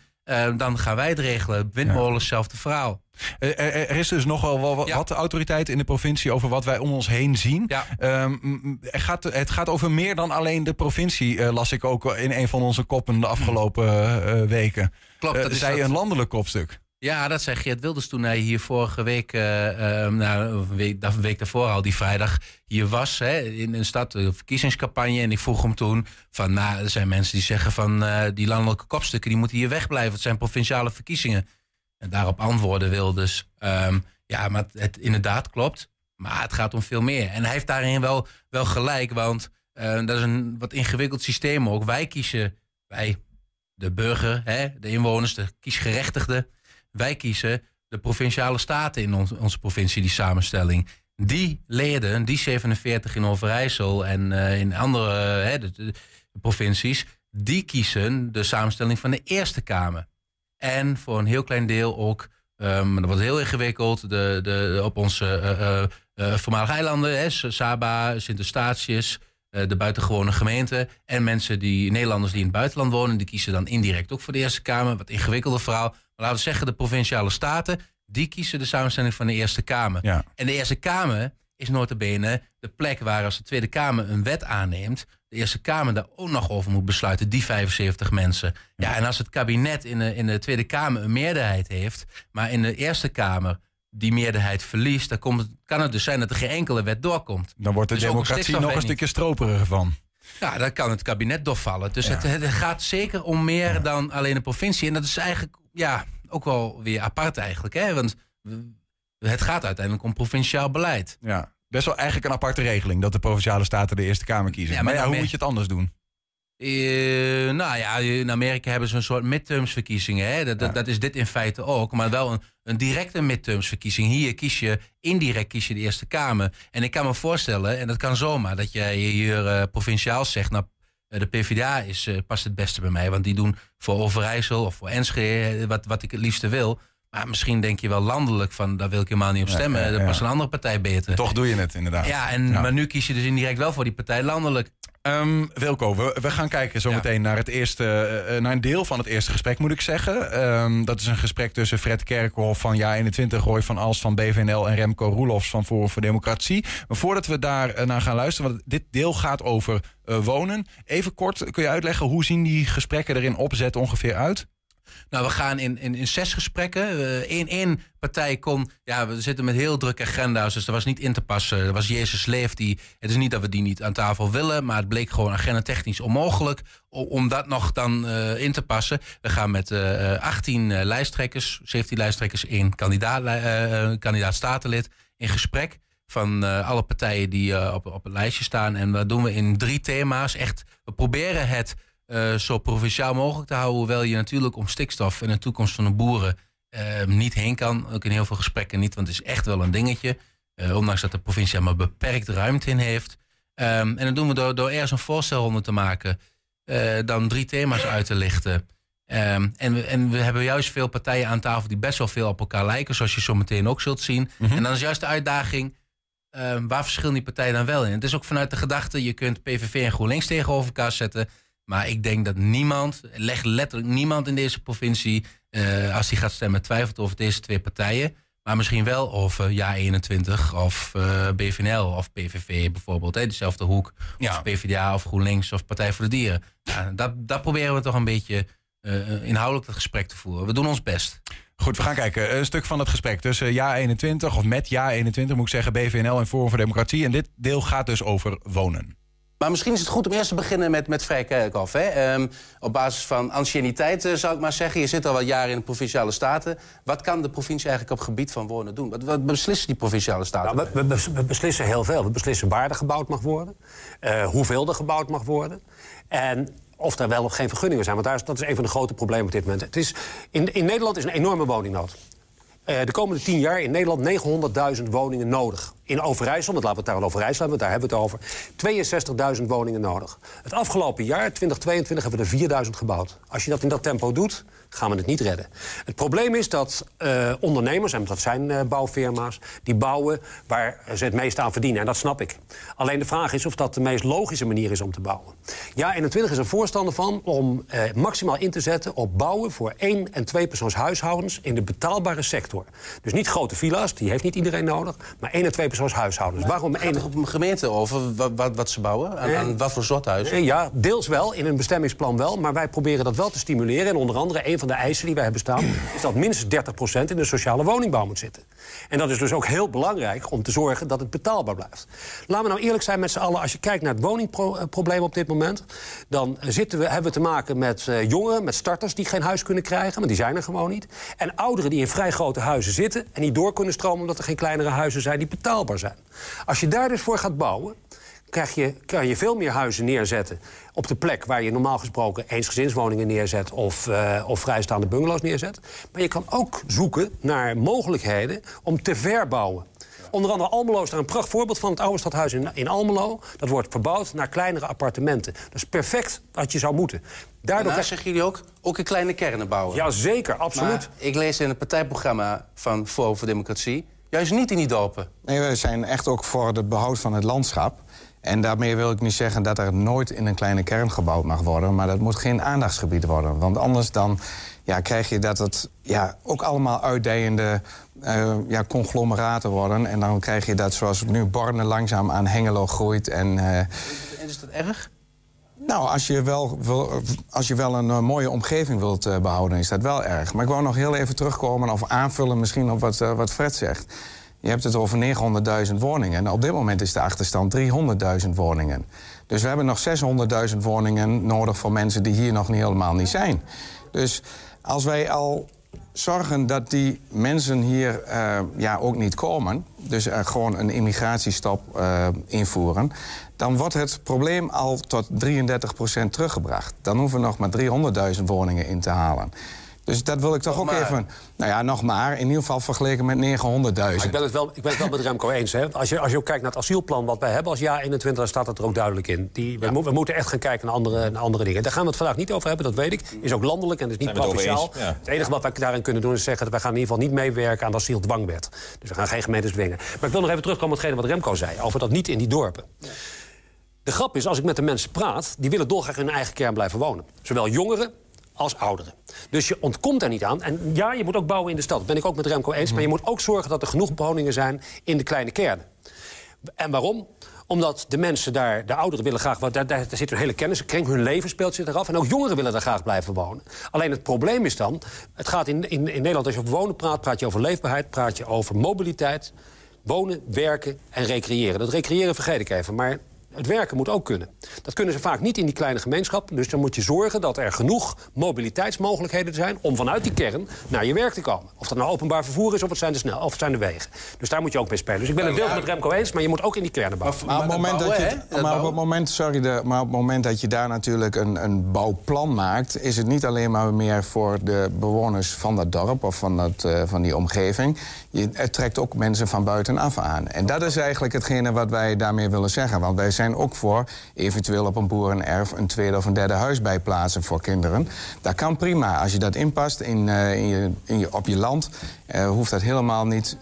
dan gaan wij het regelen. Windmolens, hetzelfde verhaal. Er is dus nogal wat autoriteit in de provincie over wat wij om ons heen zien. Ja. Het gaat over meer dan alleen de provincie, las ik ook in een van onze koppen de afgelopen weken. Klopt. Dat is een landelijk kopstuk. Ja, dat zei Geert Wilders toen hij hier vorige week, een week daarvoor al, die vrijdag, hier was. Hè, in een stad, een verkiezingscampagne. En ik vroeg hem toen, er zijn mensen die zeggen van die landelijke kopstukken, die moeten hier wegblijven. Het zijn provinciale verkiezingen. En daarop antwoorden Wilders, maar het inderdaad klopt. Maar het gaat om veel meer. En hij heeft daarin wel gelijk, want dat is een wat ingewikkeld systeem ook. Wij kiezen, wij, de burger, hè, de inwoners, de kiesgerechtigden, wij kiezen de Provinciale Staten in onze provincie, die samenstelling. Die leden, die 47 in Overijssel en in andere de provincies, die kiezen de samenstelling van de Eerste Kamer. En voor een heel klein deel ook, dat wordt heel ingewikkeld, op onze voormalige eilanden, Saba, Sint-Eustatius, de buitengewone gemeenten. En mensen, Nederlanders die in het buitenland wonen, die kiezen dan indirect ook voor de Eerste Kamer. Wat ingewikkelder verhaal. Maar laten we zeggen, de Provinciale Staten, die kiezen de samenstelling van de Eerste Kamer. Ja. En de Eerste Kamer is nota bene de plek waar, als de Tweede Kamer een wet aanneemt, de Eerste Kamer daar ook nog over moet besluiten, die 75 mensen. Ja, en als het kabinet in de Tweede Kamer een meerderheid heeft, maar in de Eerste Kamer die meerderheid verliest, dan kan het dus zijn dat er geen enkele wet doorkomt. Dan wordt de democratie nog een stukje stroperiger van. Ja, dan kan het kabinet doorvallen. Dus het gaat zeker om meer dan alleen de provincie. En dat is eigenlijk ook wel weer apart eigenlijk. Hè? Want het gaat uiteindelijk om provinciaal beleid. Ja. Best wel eigenlijk een aparte regeling dat de Provinciale Staten de Eerste Kamer kiezen. Ja, maar hoe moet je het anders doen? In Amerika hebben ze een soort midtermsverkiezingen. Hè? Dat is dit in feite ook. Maar wel een directe midtermsverkiezing. Hier kies je indirect de Eerste Kamer. En ik kan me voorstellen, en dat kan zomaar, dat jij hier provinciaal zegt, nou, de PvdA past het beste bij mij. Want die doen voor Overijssel of voor Enschede wat ik het liefste wil. Maar misschien denk je wel landelijk van, daar wil ik helemaal niet op stemmen. Dat past een andere partij beter. Toch doe je het inderdaad. Ja, maar nu kies je dus indirect wel voor die partij landelijk. Wilco, we gaan kijken zometeen naar een deel van het eerste gesprek, moet ik zeggen. Dat is een gesprek tussen Fred Kerkhoff van JA21, Roy van Alst van BVNL en Remco Roelofs van Forum voor Democratie. Maar voordat we daar naar gaan luisteren, want dit deel gaat over wonen. Even kort, kun je uitleggen hoe zien die gesprekken erin opzet ongeveer uit? Nou, we gaan in 6 gesprekken. Eén partij kon... Ja, we zitten met heel drukke agenda's, dus dat was niet in te passen. Dat was Jezus Leeft. Het is niet dat we die niet aan tafel willen, maar het bleek gewoon agendatechnisch onmogelijk om dat nog dan in te passen. We gaan met 18 lijsttrekkers, 17 lijsttrekkers, 1 kandidaat statenlid in gesprek van alle partijen die op het lijstje staan. En dat doen we in 3 thema's. Echt, we proberen het zo provinciaal mogelijk te houden, hoewel je natuurlijk om stikstof en de toekomst van de boeren niet heen kan. Ook in heel veel gesprekken niet, want het is echt wel een dingetje. Ondanks dat de provincie maar beperkt ruimte in heeft. En dat doen we door eerst een voorstelronde te maken. Dan 3 thema's uit te lichten. En we hebben juist veel partijen aan tafel die best wel veel op elkaar lijken, zoals je zo meteen ook zult zien. Mm-hmm. En dan is juist de uitdaging, waar verschillen die partijen dan wel in? Het is ook vanuit de gedachte, je kunt PVV en GroenLinks tegenover elkaar zetten. Maar ik denk dat letterlijk niemand in deze provincie, als die gaat stemmen, twijfelt over deze 2 partijen. Maar misschien wel over JA21 of BVNL of PVV bijvoorbeeld. Dezelfde hoek. Of PvdA of GroenLinks of Partij voor de Dieren. Nou, dat proberen we toch een beetje inhoudelijk het gesprek te voeren. We doen ons best. Goed, we gaan kijken. Een stuk van het gesprek tussen JA21 of met JA21 moet ik zeggen, BVNL en Forum voor Democratie. En dit deel gaat dus over wonen. Maar misschien is het goed om eerst te beginnen met Fred Kerkhoff. Op basis van anciëniteit zou ik maar zeggen. Je zit al wat jaren in de Provinciale Staten. Wat kan de provincie eigenlijk op het gebied van wonen doen? Wat beslissen die Provinciale Staten? Nou, we beslissen heel veel. We beslissen waar er gebouwd mag worden. Hoeveel er gebouwd mag worden. En of er wel of geen vergunningen zijn. Want dat is een van de grote problemen op dit moment. In Nederland is een enorme woningnood. De komende 10 jaar in Nederland 900.000 woningen nodig. In Overijssel, want laten we het daar wel over Overijssel hebben, want daar hebben we het over. 62.000 woningen nodig. Het afgelopen jaar, 2022, hebben we er 4.000 gebouwd. Als je dat in dat tempo doet, gaan we het niet redden. Het probleem is dat ondernemers, en dat zijn bouwfirma's, die bouwen waar ze het meest aan verdienen. En dat snap ik. Alleen de vraag is of dat de meest logische manier is om te bouwen. JA21 is een voorstander van om maximaal in te zetten op bouwen voor 1- en 2 persoonshuishoudens in de betaalbare sector. Dus niet grote villa's, die heeft niet iedereen nodig, maar 1- en 2 huishoudens. Waarom gaat het op een gemeente over wat ze bouwen? Aan wat voor soort huizen? Ja, deels wel, in een bestemmingsplan wel. Maar wij proberen dat wel te stimuleren. En onder andere, een van de eisen die wij hebben staan, is dat minstens 30% in de sociale woningbouw moet zitten. En dat is dus ook heel belangrijk om te zorgen dat het betaalbaar blijft. Laten we nou eerlijk zijn met z'n allen. Als je kijkt naar het woningprobleem op dit moment, dan hebben we te maken met jongeren, met starters die geen huis kunnen krijgen, want die zijn er gewoon niet. En ouderen die in vrij grote huizen zitten en niet door kunnen stromen omdat er geen kleinere huizen zijn die betaalbaar zijn. Als je daar dus voor gaat bouwen, kan je veel meer huizen neerzetten op de plek waar je normaal gesproken eensgezinswoningen neerzet of vrijstaande bungalows neerzet. Maar je kan ook zoeken naar mogelijkheden om te verbouwen. Onder andere Almelo is daar een prachtig voorbeeld van. Het oude stadhuis in Almelo, dat wordt verbouwd naar kleinere appartementen. Dat is perfect wat je zou moeten. Daardoor zeggen jullie ook in kleine kernen bouwen. Jazeker, absoluut. Maar ik lees in het partijprogramma van Forum voor Democratie juist niet in die dorpen. Nee, we zijn echt ook voor het behoud van het landschap. En daarmee wil ik niet zeggen dat er nooit in een kleine kern gebouwd mag worden, maar dat moet geen aandachtsgebied worden. Want anders dan krijg je dat het ook allemaal uitdijende conglomeraten worden. En dan krijg je dat zoals nu Borne langzaam aan Hengelo groeit. En is dat erg? Nou, als je wel een mooie omgeving wilt behouden, is dat wel erg. Maar ik wou nog heel even terugkomen of aanvullen misschien op wat Fred zegt. Je hebt het over 900.000 woningen. Op dit moment is de achterstand 300.000 woningen. Dus we hebben nog 600.000 woningen nodig voor mensen die hier nog helemaal niet zijn. Dus als wij al zorgen dat die mensen hier ook niet komen, dus gewoon een immigratiestop invoeren, dan wordt het probleem al tot 33% teruggebracht. Dan hoeven we nog maar 300.000 woningen in te halen. Dus dat wil ik toch ook even... Nou ja, nog maar. In ieder geval vergeleken met 900.000. Ik ben het wel met Remco eens. Hè. Als je ook kijkt naar het asielplan wat wij hebben als JA21... dan staat dat er ook duidelijk in. We moeten echt gaan kijken naar andere dingen. Daar gaan we het vandaag niet over hebben, dat weet ik. Is ook landelijk en is niet provinciaal. Het enige wat wij daarin kunnen doen is zeggen dat wij gaan in ieder geval niet meewerken aan de asieldwangwet. Dus we gaan geen gemeentes dwingen. Maar ik wil nog even terugkomen op hetgene wat Remco zei over dat niet in die dorpen. Ja. De grap is, als ik met de mensen praat, die willen dolgraag in hun eigen kern blijven wonen. Zowel jongeren als ouderen. Dus je ontkomt daar niet aan. En ja, je moet ook bouwen in de stad. Dat ben ik ook met Remco eens. Maar je moet ook zorgen dat er genoeg woningen zijn in de kleine kernen. En waarom? Omdat de mensen daar, de ouderen willen graag... Daar zit hun hele kenniskring, hun leven speelt zich eraf. En ook jongeren willen daar graag blijven wonen. Alleen het probleem is dan... Het gaat in Nederland, als je over wonen praat... praat je over leefbaarheid, praat je over mobiliteit... wonen, werken en recreëren. Dat recreëren vergeet ik even, maar... Het werken moet ook kunnen. Dat kunnen ze vaak niet in die kleine gemeenschap. Dus dan moet je zorgen dat er genoeg mobiliteitsmogelijkheden zijn... om vanuit die kern naar je werk te komen. Of dat nou openbaar vervoer is, of het zijn de wegen. Dus daar moet je ook mee spelen. Dus ik ben het deel met Remco eens, maar je moet ook in die kernen bouwen. Maar op het moment dat je daar natuurlijk een bouwplan maakt... is het niet alleen maar meer voor de bewoners van dat dorp... of van die omgeving. Het trekt ook mensen van buitenaf aan. En dat is eigenlijk hetgene wat wij daarmee willen zeggen. Want wij zijn ook voor eventueel op een boerenerf... een tweede of een derde huis bij plaatsen voor kinderen. Dat kan prima. Als je dat inpast op je land... hoeft dat helemaal niet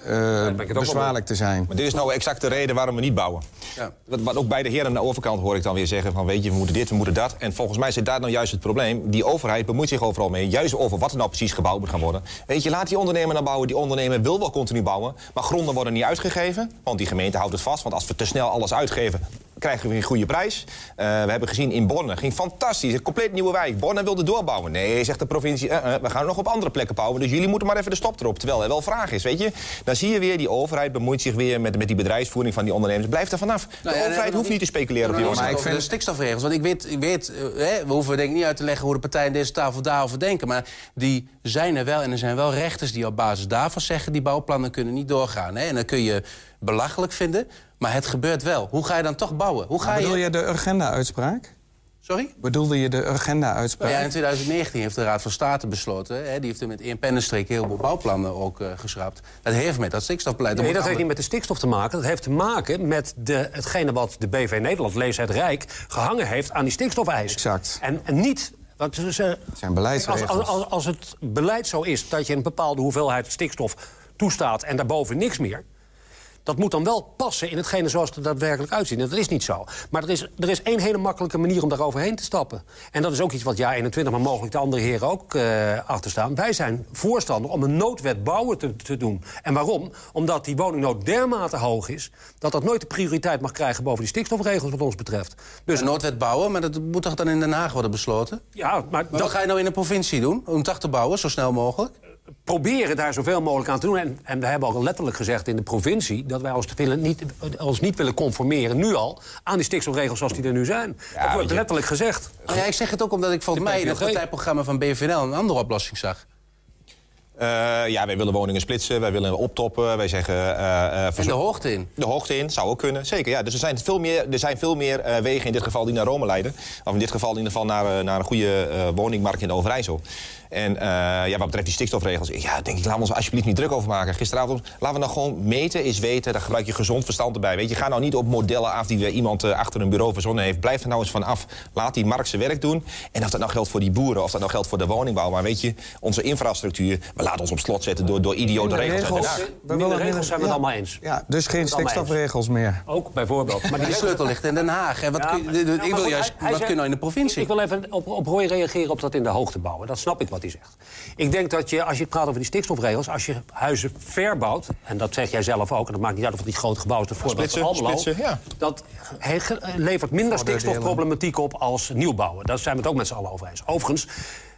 bezwaarlijk te zijn. Maar dit is nou exact de reden waarom we niet bouwen. Ja. Wat ook bij de heren aan de overkant hoor ik dan weer zeggen... van weet je, we moeten dit, we moeten dat. En volgens mij zit daar nou juist het probleem. Die overheid bemoeit zich overal mee. Juist over wat er nou precies gebouwd moet gaan worden. Weet je, laat die ondernemer nou bouwen. Die ondernemer wil wel continu bouwen. Maar gronden worden niet uitgegeven. Want die gemeente houdt het vast. Want als we te snel alles uitgeven... krijgen we een goede prijs. We hebben gezien in Borne, ging fantastisch. Een compleet nieuwe wijk. Borne wilde doorbouwen. Nee, zegt de provincie, we gaan nog op andere plekken bouwen. Dus jullie moeten maar even de stop erop. Terwijl er wel vraag is, weet je. Dan zie je weer, die overheid bemoeit zich weer met die bedrijfsvoering van die ondernemers. Blijf er vanaf. De overheid hoeft niet te speculeren op die ondernemers. Maar ik vind de stikstofregels, want we hoeven denk ik niet uit te leggen... hoe de partijen deze tafel daarover denken. Maar die zijn er wel en er zijn wel rechters die op basis daarvan zeggen... die bouwplannen kunnen niet doorgaan. Hè? En dan kun je belachelijk vinden... Maar het gebeurt wel. Hoe ga je dan toch bouwen? Bedoel je de agenda-uitspraak? Sorry? Bedoelde je de agenda-uitspraak? Ja, in 2019 heeft de Raad van State besloten... Hè, die heeft er met één pennenstreek heel veel bouwplannen ook geschrapt. Dat heeft met dat stikstofbeleid... Nee, dat heeft niet met de stikstof te maken. Dat heeft te maken met hetgene wat de BV Nederland, lees het Rijk... gehangen heeft aan die stikstofeis. Exact. En niet... Want het zijn beleidsregels. Als het beleid zo is dat je een bepaalde hoeveelheid stikstof toestaat... en daarboven niks meer... Dat moet dan wel passen in hetgene zoals het er daadwerkelijk uitziet. En dat is niet zo. Maar er is één hele makkelijke manier om daar overheen te stappen. En dat is ook iets wat JA21, maar mogelijk de andere heren ook achter staan. Wij zijn voorstander om een noodwet bouwen te doen. En waarom? Omdat die woningnood dermate hoog is... dat nooit de prioriteit mag krijgen boven die stikstofregels wat ons betreft. Dus een noodwet bouwen, maar dat moet toch dan in Den Haag worden besloten? Ja, maar wat ga je nou in een provincie doen om dat te bouwen, zo snel mogelijk? proberen daar zoveel mogelijk aan te doen. En we hebben al letterlijk gezegd in de provincie dat wij ons niet willen conformeren, nu al, aan die stikstofregels zoals die er nu zijn. Ja, dat wordt letterlijk gezegd. Ja, ik zeg het ook omdat ik volgens mij in het partijprogramma van BVNL een andere oplossing zag. Ja, wij willen woningen splitsen, wij willen optoppen, wij zeggen... en de hoogte in. De hoogte in, zou ook kunnen, zeker. Ja. Dus er zijn veel meer wegen in dit geval die naar Rome leiden. Of in dit geval in ieder geval naar een goede woningmarkt in de Overijssel. En ja, wat betreft die stikstofregels, ja, denk ik, laten we ons alsjeblieft niet druk over maken. Gisteravond, laten we nou gewoon meten is weten, daar gebruik je gezond verstand erbij. Weet je, ga nou niet op modellen af die iemand achter een bureau verzonnen heeft. Blijf er nou eens van af. Laat die markt zijn werk doen. En of dat nou geldt voor die boeren, of dat nou geldt voor de woningbouw. Maar weet je, onze infrastructuur, we laten ons op slot zetten door idiote regels. Regels zijn we het allemaal eens. Ja, dus geen stikstofregels meer. Ook, bijvoorbeeld. Maar die sleutel ligt in Den Haag. En wat kun je nou in de provincie? Ik wil even op Roy reageren op dat in de hoogte bouwen. Dat snap ik wat hij zegt. Ik denk dat je, als je praat over die stikstofregels, als je huizen verbouwt, en dat zeg jij zelf ook, en dat maakt niet uit of het niet groot gebouw is, een voorbeeld van Almelo, ja, dat levert minder stikstofproblematiek op als nieuwbouwen. Daar zijn we het ook met z'n allen over eens. Overigens,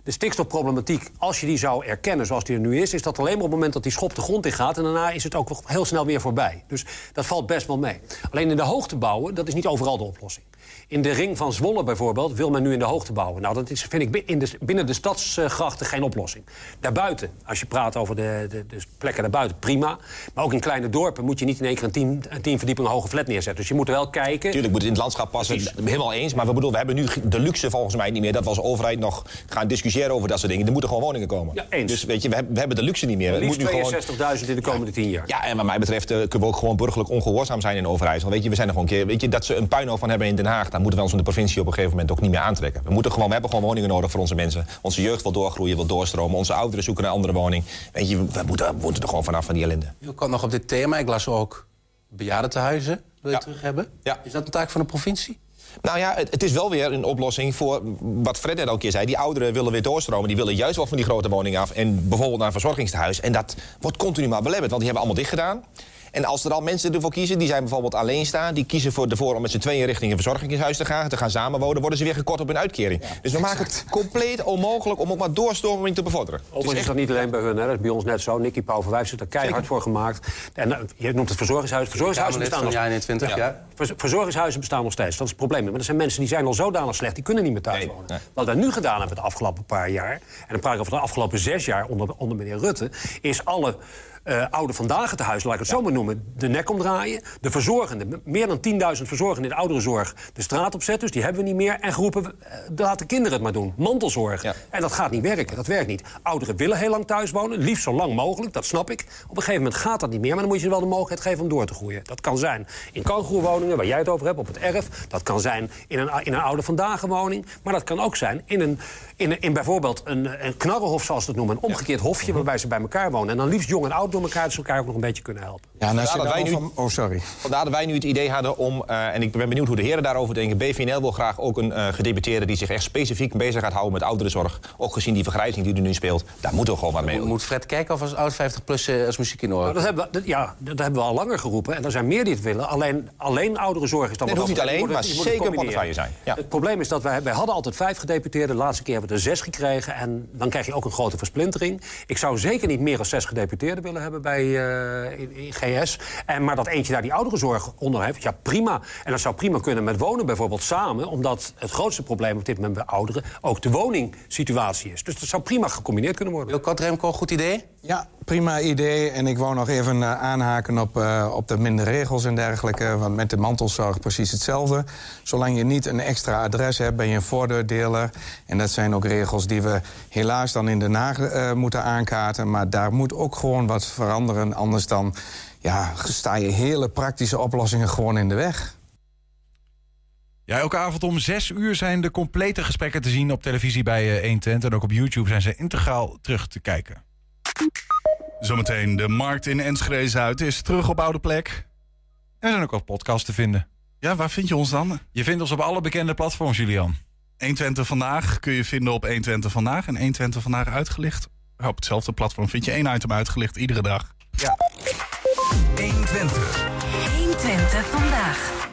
de stikstofproblematiek, als je die zou erkennen zoals die er nu is, is dat alleen maar op het moment dat die schop de grond in gaat. En daarna is het ook heel snel weer voorbij. Dus dat valt best wel mee. Alleen in de hoogte bouwen, dat is niet overal de oplossing. In de ring van Zwolle bijvoorbeeld wil men nu in de hoogte bouwen. Nou, dat is, vind ik, binnen de stadsgrachten geen oplossing. Daarbuiten, als je praat over de plekken daarbuiten, prima. Maar ook in kleine dorpen moet je niet in één keer een tien verdiepingen hoge flat neerzetten. Dus je moet er wel kijken. Tuurlijk moet het in het landschap passen. Precies. Helemaal eens. Maar we hebben nu de luxe volgens mij niet meer dat we als overheid nog gaan discussiëren over dat soort dingen. Er moeten gewoon woningen komen. Ja, eens. Dus weet je, we hebben de luxe niet meer. Er moet nu 62.000 in de komende 10 jaar. Ja, en wat mij betreft kunnen we ook gewoon burgerlijk ongehoorzaam zijn in de overheid. Want weet je, we zijn er gewoon een keer. Weet je, dat ze een puinhoop van hebben in Den Haag, daar moeten we ons in de provincie op een gegeven moment ook niet meer aantrekken. We hebben gewoon woningen nodig voor onze mensen. Onze jeugd wil doorgroeien, wil doorstromen. Onze ouderen zoeken een andere woning. Weet je, we moeten er gewoon vanaf van die ellende. U komt nog op dit thema. Ik las ook bejaardentehuizen. Wil je terug hebben? Ja. Is dat een taak van de provincie? Nou ja, het is wel weer een oplossing voor wat Fred net al een keer zei. Die ouderen willen weer doorstromen. Die willen juist wel van die grote woning af. En bijvoorbeeld naar een verzorgingstehuis. En dat wordt continu maar belemmerd. Want die hebben allemaal dicht gedaan. En als er al mensen ervoor kiezen, die zijn bijvoorbeeld alleenstaan, die kiezen ervoor om met z'n tweeën richting een verzorgingshuis te gaan samenwonen, worden ze weer gekort op hun uitkering. Ja, dus we maken het compleet onmogelijk om ook maar doorstroming te bevorderen. Overigens is dat niet alleen bij hun, hè? Dat is bij ons net zo. Nicky Pauw-Verwijf zit er keihard voor gemaakt. En je noemt het verzorgingshuis. Verzorgingshuizen bestaan nog steeds. Dat is het probleem. Maar er zijn mensen die zijn al zodanig slecht, die kunnen niet meer thuis wonen. Nee. Wat wij nu gedaan hebben de afgelopen paar jaar, en dan praat ik over de afgelopen 6 jaar onder meneer Rutte, is alle oude vandaag het huis, laat ik het zo maar noemen, de nek omdraaien. De verzorgenden, meer dan 10.000 verzorgenden in de ouderenzorg, de straat opzetten, dus die hebben we niet meer. En geroepen, laat de kinderen het maar doen, mantelzorg. Ja. En dat gaat niet werken, dat werkt niet. Ouderen willen heel lang thuis wonen, liefst zo lang mogelijk, dat snap ik. Op een gegeven moment gaat dat niet meer, maar dan moet je ze wel de mogelijkheid geven om door te groeien. Dat kan zijn in kangoeroewoningen, waar jij het over hebt, op het erf. Dat kan zijn in een oude vandaag woning, maar dat kan ook zijn in bijvoorbeeld een knarrenhof, zoals ze dat noemen. Een omgekeerd hofje waarbij ze bij elkaar wonen. En dan liefst jong en oud door elkaar, dat ze elkaar ook nog een beetje kunnen helpen. Ja, vandaar dat wij nu het idee hadden om, en ik ben benieuwd hoe de heren daarover denken, BVNL wil graag ook een gedeputeerde die zich echt specifiek bezig gaat houden met ouderenzorg. Ook gezien die vergrijzing die er nu speelt, daar moeten we gewoon wat mee. Moet Fred kijken of als oud 50-plus als muziek in orde? Dat hebben we al langer geroepen. En er zijn meer die het willen. Alleen ouderenzorg is dan wat. Dat hoeft niet alleen, maar zeker een portefeuille zijn. Ja. Het probleem is dat wij hadden altijd 5 gedeputeerden. De laatste keer hebben we er 6 gekregen. En dan krijg je ook een grote versplintering. Ik zou zeker niet meer dan 6 gedeputeerden willen hebben bij GS. Maar dat eentje daar die ouderenzorg onder heeft, ja prima. En dat zou prima kunnen met wonen bijvoorbeeld samen, omdat het grootste probleem op dit moment bij ouderen ook de woningsituatie is. Dus dat zou prima gecombineerd kunnen worden. Wil Remco, goed idee? Ja, prima idee. En ik wou nog even aanhaken op de minder regels en dergelijke. Want met de mantelzorg precies hetzelfde. Zolang je niet een extra adres hebt, ben je een voordeurdeler. En dat zijn ook regels die we helaas dan in Den Haag moeten aankaarten. Maar daar moet ook gewoon wat veranderen. Anders dan sta je hele praktische oplossingen gewoon in de weg. Ja, elke avond om 6 uur zijn de complete gesprekken te zien op televisie bij 1Twente. En ook op YouTube zijn ze integraal terug te kijken. Zometeen, de markt in Enschede-Zuid is terug op oude plek. En we zijn ook op podcast te vinden. Ja, waar vind je ons dan? Je vindt ons op alle bekende platforms, Julian. 1Twente Vandaag kun je vinden op 1Twente Vandaag. En 1Twente Vandaag uitgelicht. Op hetzelfde platform vind je 1 item uitgelicht iedere dag. Ja. 1Twente. 1Twente Vandaag.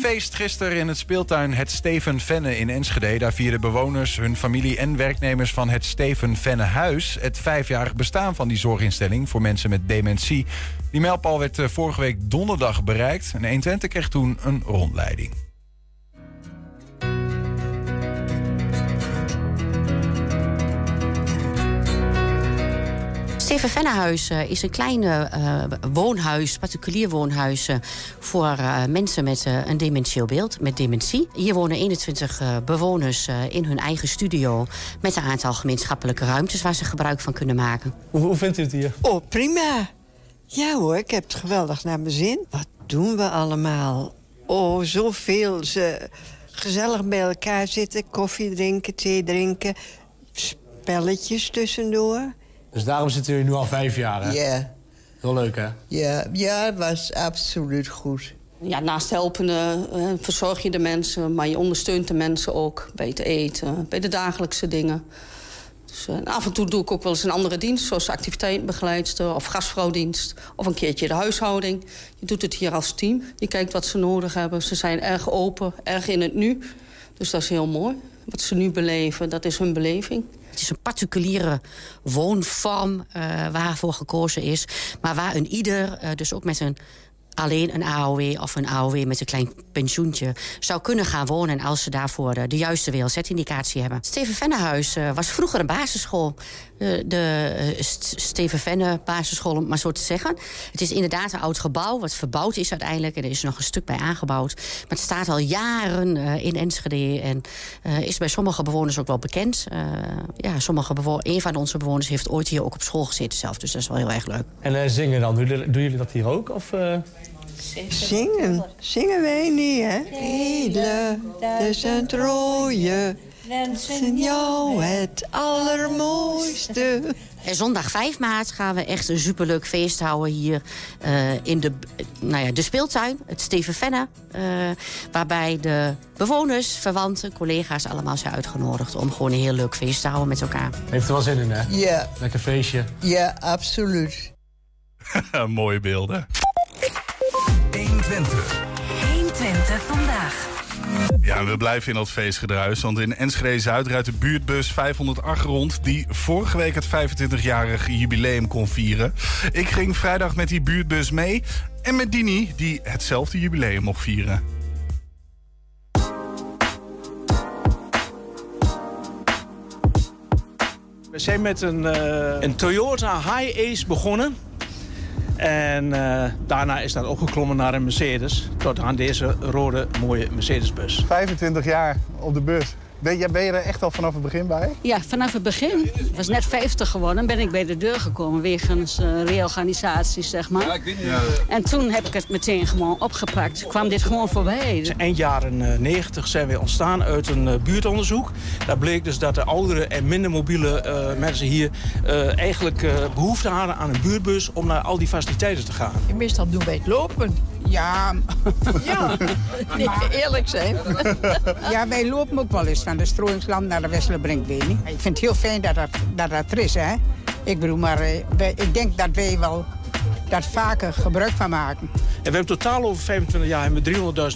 Feest gisteren in het speeltuin Het Steven Venne in Enschede. Daar vierden bewoners, hun familie en werknemers van Het Steven Venne Huis het 5-jarig bestaan van die zorginstelling voor mensen met dementie. Die mijlpaal werd vorige week donderdag bereikt. En 1Twente kreeg toen een rondleiding. Het Steven Venne Huis is een klein woonhuis, particulier woonhuis voor mensen met een dementieel beeld, met dementie. Hier wonen 21 bewoners in hun eigen studio met een aantal gemeenschappelijke ruimtes waar ze gebruik van kunnen maken. Hoe vindt u het hier? Oh, prima. Ja hoor, ik heb het geweldig naar mijn zin. Wat doen we allemaal? Oh, zoveel. Ze gezellig bij elkaar zitten, koffie drinken, thee drinken, spelletjes tussendoor. Dus daarom zitten jullie nu al 5 jaar, hè? Ja. Yeah. Heel leuk, hè? Yeah. Ja, het was absoluut goed. Ja, naast helpen verzorg je de mensen, maar je ondersteunt de mensen ook bij het eten, bij de dagelijkse dingen. Dus, af en toe doe ik ook wel eens een andere dienst, zoals activiteitenbegeleidster of gastvrouwdienst. Of een keertje de huishouding. Je doet het hier als team. Je kijkt wat ze nodig hebben. Ze zijn erg open, erg in het nu. Dus dat is heel mooi. Wat ze nu beleven, dat is hun beleving. Het is een particuliere woonvorm waarvoor gekozen is. Maar waar een ieder, dus ook met alleen een AOW of een AOW met een klein pensioentje, zou kunnen gaan wonen als ze daarvoor de juiste WLZ-indicatie hebben. Het Steven Venne Huis was vroeger een basisschool. De Steven Venne basisschool, om maar zo te zeggen. Het is inderdaad een oud gebouw, wat verbouwd is uiteindelijk. En er is nog een stuk bij aangebouwd. Maar het staat al jaren in Enschede en is bij sommige bewoners ook wel bekend. Ja, een van onze bewoners heeft ooit hier ook op school gezeten zelf. Dus dat is wel heel erg leuk. En zingen dan, doen jullie dat hier ook? Of, Zingen? Zingen wij niet, hè? Edele, duizend rooie, wensen jou het allermooiste. En zondag 5 maart gaan we echt een superleuk feest houden hier in de speeltuin, het Steven Venne. Waarbij de bewoners, verwanten, collega's allemaal zijn uitgenodigd om gewoon een heel leuk feest te houden met elkaar. Heeft er wel zin in, hè? Ja. Yeah. Lekker feestje. Ja, yeah, absoluut. Mooie beelden. 1Twente vandaag. Ja, we blijven in dat feestgedruis, want in Enschede-Zuid rijdt de buurtbus 508 rond die vorige week het 25-jarige jubileum kon vieren. Ik ging vrijdag met die buurtbus mee en met Dini, die hetzelfde jubileum mocht vieren. We zijn met een Toyota Hiace begonnen. En daarna is dat opgeklommen naar een Mercedes, tot aan deze rode mooie Mercedesbus. 25 jaar op de bus. Ben je er echt al vanaf het begin bij? Ja, vanaf het begin. Ik was net 50 geworden, ben ik bij de deur gekomen wegens reorganisatie, zeg maar. Ja, ik weet niet. Ja. En toen heb ik het meteen gewoon opgepakt. Kwam dit gewoon voorbij. Eind jaren 90 zijn we ontstaan uit een buurtonderzoek. Daar bleek dus dat de oudere en minder mobiele mensen hier eigenlijk behoefte hadden aan een buurtbus om naar al die faciliteiten te gaan. En meestal doen wij het lopen. Ja. Nee, eerlijk zijn. Ja, wij lopen ook wel eens van de strooingsland naar de Wesselenbrinkwening. Ik vind het heel fijn dat er is, hè. Ik bedoel, maar ik denk dat wij wel daar vaker gebruik van maken. En we hebben totaal over 25 jaar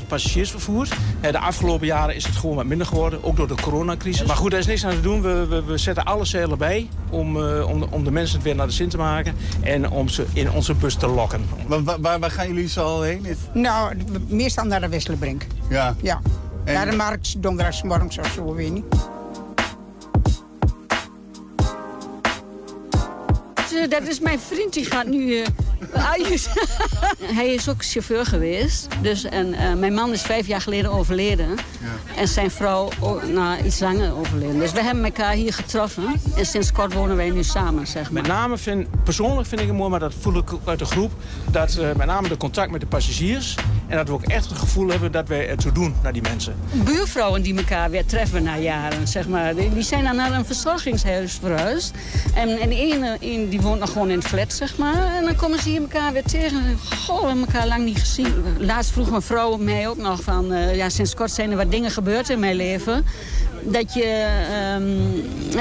300.000 passagiers vervoerd. De afgelopen jaren is het gewoon wat minder geworden, ook door de coronacrisis. Maar goed, daar is niks aan te doen. We zetten alle zeilen bij om de mensen het weer naar de zin te maken en om ze in onze bus te lokken. Waar gaan jullie zo heen? Nou, meestal naar de Wesselenbrink. Ja? Ja. En naar de markt, donderdagsmorgens of zo, weet niet. Dat is mijn vriend, die gaat nu... Hij is ook chauffeur geweest. Dus, mijn man is 5 jaar geleden overleden. Ja. En zijn vrouw iets langer overleden. Dus we hebben elkaar hier getroffen. En sinds kort wonen wij nu samen, zeg maar. Met name persoonlijk vind ik het mooi, maar dat voel ik ook uit de groep. Dat met name de contact met de passagiers. En dat we ook echt het gevoel hebben dat wij ertoe doen naar die mensen. Buurvrouwen die elkaar weer treffen na jaren, zeg maar. Die zijn dan naar een verzorgingshuis verhuisd. En de ene die woont nog gewoon in het flat, zeg maar. En dan komen ze hier elkaar weer tegen. Goh, we hebben elkaar lang niet gezien. Laatst vroeg mijn vrouw mij ook nog van... sinds kort zijn er wat dingen gebeurd in mijn leven. dat je...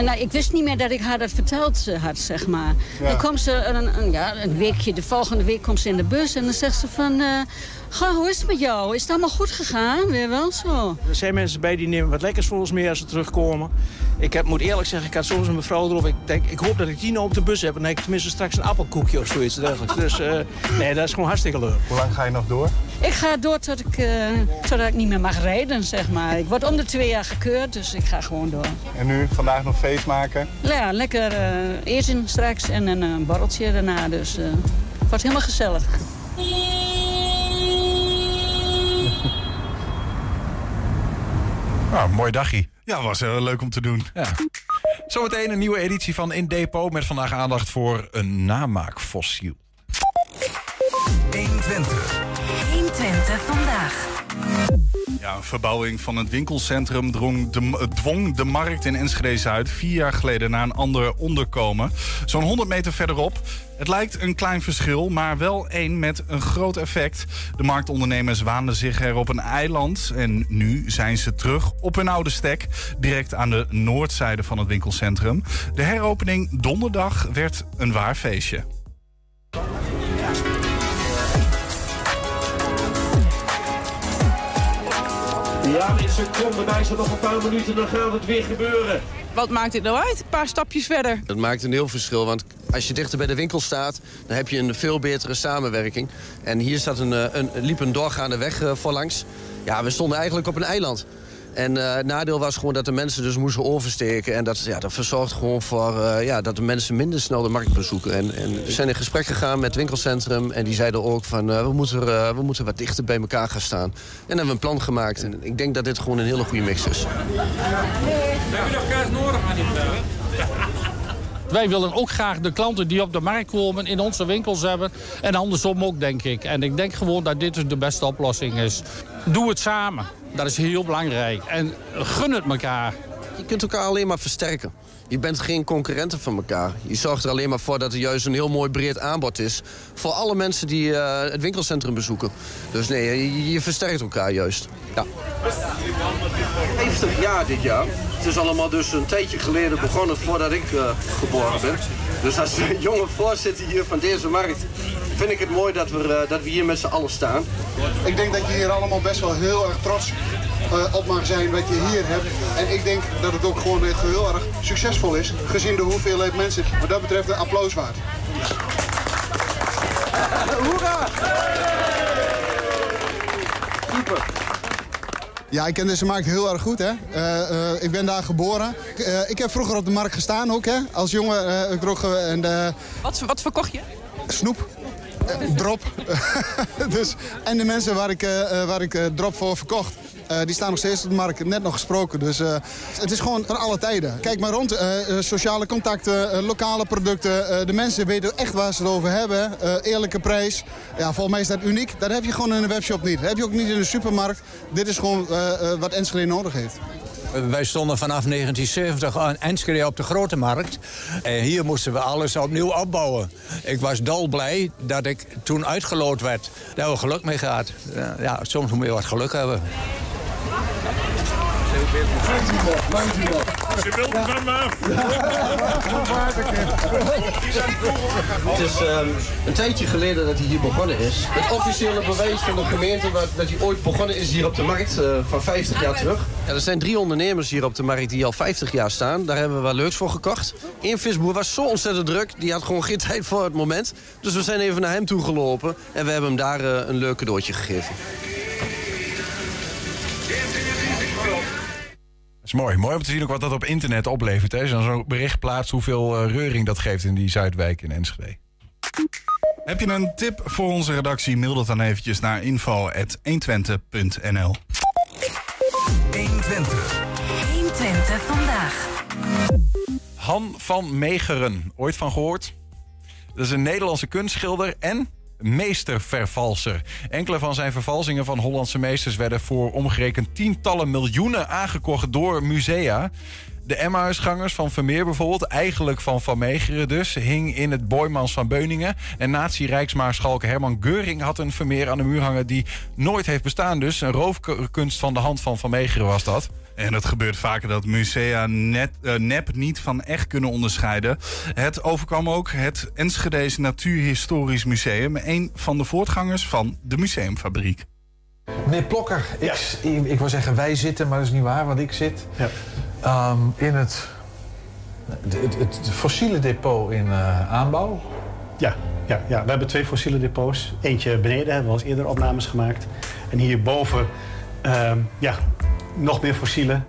nou, ik wist niet meer dat ik haar dat verteld had, zeg maar. Ja. Dan kwam ze een weekje, de volgende week komt ze in de bus en dan zegt ze van... hoe is het met jou? Is het allemaal goed gegaan? Weer wel zo. Er zijn mensen bij die nemen wat lekkers volgens mij als ze terugkomen. Ik moet eerlijk zeggen, ik had soms een mevrouw erop. Ik hoop dat ik die nou op de bus heb. En dan heb ik tenminste straks een appelkoekje of zoiets dergelijks. Dus nee, dat is gewoon hartstikke leuk. Hoe lang ga je nog door? Ik ga door totdat ik niet meer mag rijden, zeg maar. Ik word om de 2 jaar gekeurd, dus ik ga gewoon door. En nu? Vandaag nog feest maken? Ja, lekker eten straks en een borreltje daarna. Dus het wordt helemaal gezellig. Nou, mooi dagje. Ja, was heel leuk om te doen. Ja. Zometeen een nieuwe editie van In Depot met vandaag aandacht voor een namaakfossiel. 1Twente. 1Twente vandaag. Ja, een verbouwing van het winkelcentrum dwong de markt in Enschede-Zuid 4 jaar geleden naar een ander onderkomen. Zo'n 100 meter verderop. Het lijkt een klein verschil, maar wel één met een groot effect. De marktondernemers waanden zich er op een eiland en nu zijn ze terug op hun oude stek, direct aan de noordzijde van het winkelcentrum. De heropening donderdag werd een waar feestje. Ja, in seconden, bij ze nog een paar minuten, dan gaat het weer gebeuren. Wat maakt dit nou uit? Een paar stapjes verder. Dat maakt een heel verschil, want als je dichter bij de winkel staat... dan heb je een veel betere samenwerking. En hier staat liep een doorgaande weg voorlangs. Ja, we stonden eigenlijk op een eiland. En het nadeel was gewoon dat de mensen dus moesten oversteken. En dat verzorgt gewoon voor dat de mensen minder snel de markt bezoeken. En we zijn in gesprek gegaan met het winkelcentrum. En die zeiden ook van we moeten wat dichter bij elkaar gaan staan. En dan hebben we een plan gemaakt. En ik denk dat dit gewoon een hele goede mix is. Heb je nog kaas nodig aan die vrouw? Wij willen ook graag de klanten die op de markt komen in onze winkels hebben. En andersom ook, denk ik. En ik denk gewoon dat dit de beste oplossing is. Doe het samen. Dat is heel belangrijk. En gun het elkaar. Je kunt elkaar alleen maar versterken. Je bent geen concurrenten van elkaar. Je zorgt er alleen maar voor dat er juist een heel mooi breed aanbod is. Voor alle mensen die het winkelcentrum bezoeken. Dus nee, je versterkt elkaar juist. Ja. 50 jaar dit jaar. Het is allemaal dus een tijdje geleden begonnen voordat ik geboren ben. Dus als jonge voorzitter hier van deze markt vind ik het mooi dat we hier met z'n allen staan. Ik denk dat je hier allemaal best wel heel erg trots op mag zijn wat je hier hebt. En ik denk dat het ook gewoon echt heel erg succesvol is, gezien de hoeveelheid mensen. Wat dat betreft een applaus waard. Hoera! Super. Ja, ik ken deze markt heel erg goed, hè. Ik ben daar geboren. Ik heb vroeger op de markt gestaan ook, hè. Als jongen Wat verkocht je? Snoep. Drop. Dus, en de mensen waar ik drop voor verkocht, die staan nog steeds op de markt. Net nog gesproken. Dus het is gewoon van alle tijden. Kijk maar rond. Sociale contacten, lokale producten. De mensen weten echt waar ze het over hebben. Eerlijke prijs. Ja, volgens mij is dat uniek. Dat heb je gewoon in een webshop niet. Dat heb je ook niet in een supermarkt. Dit is gewoon wat Enschede nodig heeft. Wij stonden vanaf 1970 aan Enschede op de Grote Markt. En hier moesten we alles opnieuw opbouwen. Ik was dolblij dat ik toen uitgeloot werd. Daar hebben we geluk mee gehad. Ja, soms moet je wat geluk hebben. Ze wil van me af. Het is een tijdje geleden dat hij hier begonnen is. Het officiële bewijs van de gemeente dat hij ooit begonnen is hier op de markt van 50 jaar terug. Ja, er zijn 3 ondernemers hier op de markt die al 50 jaar staan. Daar hebben we wel leuks voor gekocht. Eén visboer was zo ontzettend druk. Die had gewoon geen tijd voor het moment. Dus we zijn even naar hem toe gelopen. En we hebben hem daar een leuk cadeautje gegeven. Is mooi. Mooi om te zien ook wat dat op internet oplevert. Als je dan zo'n bericht plaatst, hoeveel reuring dat geeft in die Zuidwijk in Enschede. Heb je een tip voor onze redactie? Mail dat dan eventjes naar info@1twente.nl. 1Twente. 1Twente vandaag. Han van Meegeren. Ooit van gehoord? Dat is een Nederlandse kunstschilder en meestervervalser. Enkele van zijn vervalsingen van Hollandse meesters werden voor omgerekend tientallen miljoenen aangekocht door musea. De Emmausgangers van Vermeer bijvoorbeeld, eigenlijk van Meegeren dus, hing in het Boijmans van Beuningen. En nazi-rijksmaarschalk Herman Göring had een Vermeer aan de muur hangen die nooit heeft bestaan dus. Een roofkunst van de hand van Meegeren was dat. En het gebeurt vaker dat musea nep niet van echt kunnen onderscheiden. Het overkwam ook het Enschede's Natuurhistorisch Museum, een van de voortgangers van de museumfabriek. Meneer Plokker, ik wil zeggen wij zitten, maar dat is niet waar, want ik zit in het fossiele depot in aanbouw. Ja, we hebben 2 fossiele depots. Eentje beneden, hebben we al eens eerder opnames gemaakt. En hierboven, nog meer fossielen.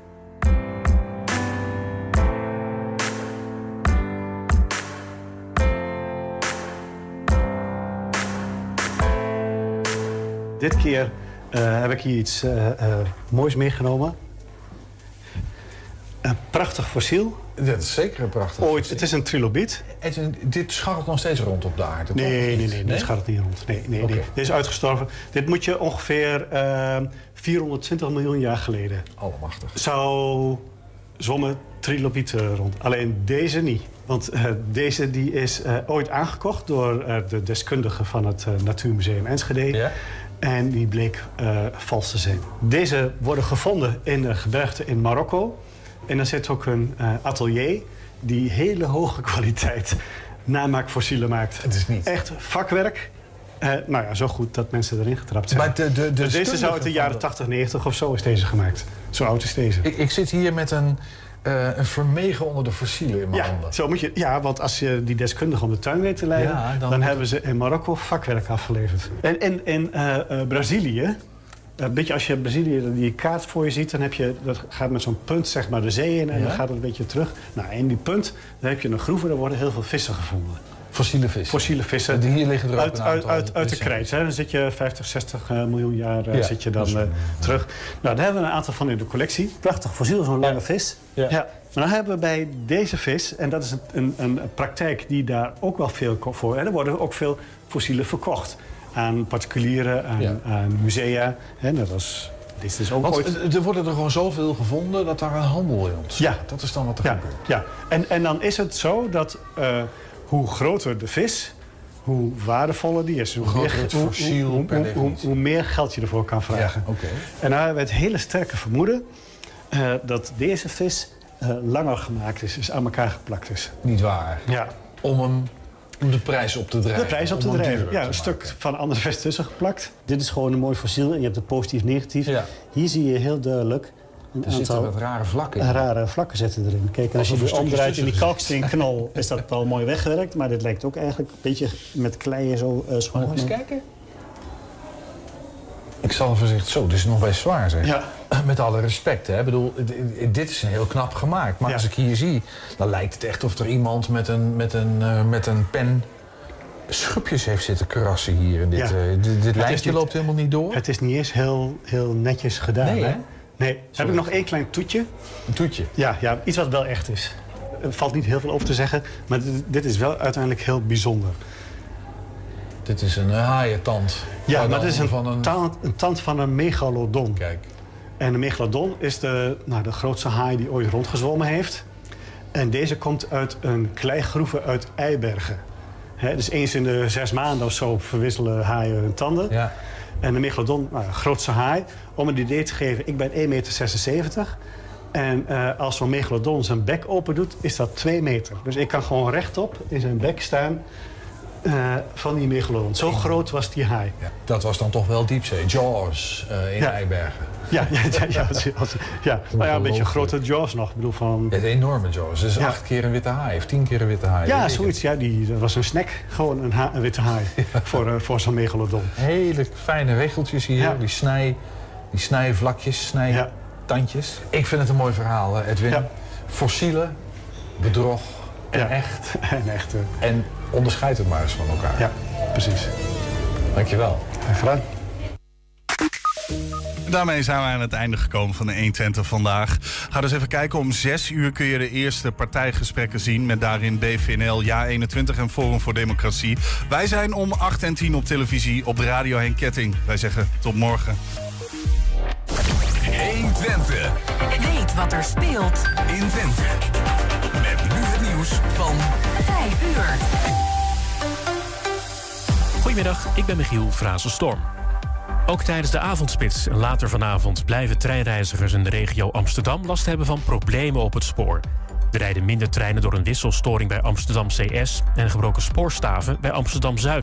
Dit keer heb ik hier iets moois meegenomen. Een prachtig fossiel. Dat is zeker een prachtig fossiel. Het is een trilobiet. Dit scharrelt nog steeds rond op de aarde? Nee, dit scharrelt niet rond. Nee. Dit is uitgestorven. Dit moet je ongeveer 420 miljoen jaar geleden. Allemachtig. Zou zwommen trilobieten rond. Alleen deze niet. Want deze die is ooit aangekocht door de deskundige van het Natuurmuseum Enschede. Ja? En die bleek vals te zijn. Deze worden gevonden in de gebergte in Marokko. En daar zit ook een atelier die hele hoge kwaliteit namaakfossielen maakt. Het is niet. Echt vakwerk. Zo goed dat mensen erin getrapt zijn. Maar dus deze zou uit de jaren 80, 90 of zo is deze gemaakt. Zo oud is deze. Ik zit hier met een vermegen onder de fossielen in mijn handen. Zo moet je, want als je die deskundige om de tuin weet te leiden, dan hebben ze in Marokko vakwerk afgeleverd. En in Brazilië. Een beetje als je Brazilië die kaart voor je ziet, dan heb je, dat gaat met zo'n punt zeg maar de zee in en dan gaat het een beetje terug. Nou, in die punt dan heb je een groeve, daar worden heel veel vissen gevonden. Fossiele vissen? Fossiele vissen. Die hier liggen er ook uit de krijt. Hè? Dan zit je 50, 60 miljoen jaar zit je dan terug. Nou, daar hebben we een aantal van in de collectie. Prachtig fossiel, zo'n lange vis. Ja. Maar dan hebben we bij deze vis, en dat is een praktijk die daar ook wel veel voor... Er worden ook veel fossielen verkocht. Aan particulieren, aan musea. Hè, net als, dit is ook er worden er gewoon zoveel gevonden dat daar een handel in ontstaat. Ja. Dat is dan wat er gebeurt. Ja. En dan is het zo dat hoe groter de vis, hoe waardevoller die is. Hoe meer geld je ervoor kan vragen. Ja, okay. En daar hebben we het hele sterke vermoeden dat deze vis langer gemaakt is. Dus aan elkaar geplakt is. Niet waar? Ja. Om de prijs op te drijven. Een stuk van andere vis tussen geplakt. Dit is gewoon een mooi fossiel en je hebt het positief-negatief. Ja. Hier zie je heel duidelijk een aantal wat rare vlakken in. Rare vlakken zitten erin. Kijk, als je omdraait in die kalksteenknol is dat al mooi weggewerkt. Maar dit lijkt ook eigenlijk een beetje met klei en zo schoon. Eens kijken. Ik zal voorzichtig... Zo, dit is nog best zwaar, zeg. Ja. Met alle respect, hè. Ik bedoel, dit is een heel knap gemaakt. Maar als ik hier zie, dan lijkt het echt of er iemand met een pen schubjes heeft zitten krassen hier. In dit dit lijntje loopt helemaal niet door. Het is niet eens heel netjes gedaan, hè? Nee. Heb ik nog één klein toetje? Een toetje? Ja, iets wat wel echt is. Er valt niet heel veel over te zeggen, maar dit is wel uiteindelijk heel bijzonder. Dit is een haaientand. Ja, maar dit is een tand van een megalodon. Kijk. En de megalodon is de grootste haai die ooit rondgezwommen heeft. En deze komt uit een kleigroeve uit Eibergen. He, dus eens in de 6 maanden of zo verwisselen haaien hun tanden. Ja. En de megalodon, grootste haai. Om een idee te geven, ik ben 1,76 meter. En als zo'n megalodon zijn bek open doet, is dat 2 meter. Dus ik kan gewoon rechtop in zijn bek staan... van die megalodon. Zo groot was die haai. Ja, dat was dan toch wel diepzee. Jaws in Eibergen. Ja. Maar ja, een beetje grote Jaws nog. Ik bedoel van... Het enorme Jaws. Dus 8 keer een witte haai of 10 keer een witte haai. Ja, zoiets. Ja, dat was een snack. Gewoon een witte haai voor zo'n megalodon. Hele fijne regeltjes hier. Ja. Die snijvlakjes, snijtandjes. Ja. Ik vind het een mooi verhaal, Edwin. Ja. Fossielen, bedrog en echt. En echt. En onderscheid het maar eens van elkaar. Ja, precies. Dankjewel. Graag gedaan. Daarmee zijn we aan het einde gekomen van de 1Twente vandaag. Ga dus even kijken. Om 18:00 kun je de eerste partijgesprekken zien... met daarin BVNL, JA21 en Forum voor Democratie. Wij zijn om 20:10 op televisie op de Radio Henk Ketting. Wij zeggen tot morgen. 1Twente. Weet wat er speelt in Twente. Met nu het nieuws van... 5 uur. Goedemiddag, ik ben Michiel Frazenstorm. Ook tijdens de avondspits en later vanavond blijven treinreizigers in de regio Amsterdam last hebben van problemen op het spoor. Er rijden minder treinen door een wisselstoring bij Amsterdam CS en gebroken spoorstaven bij Amsterdam Zuid.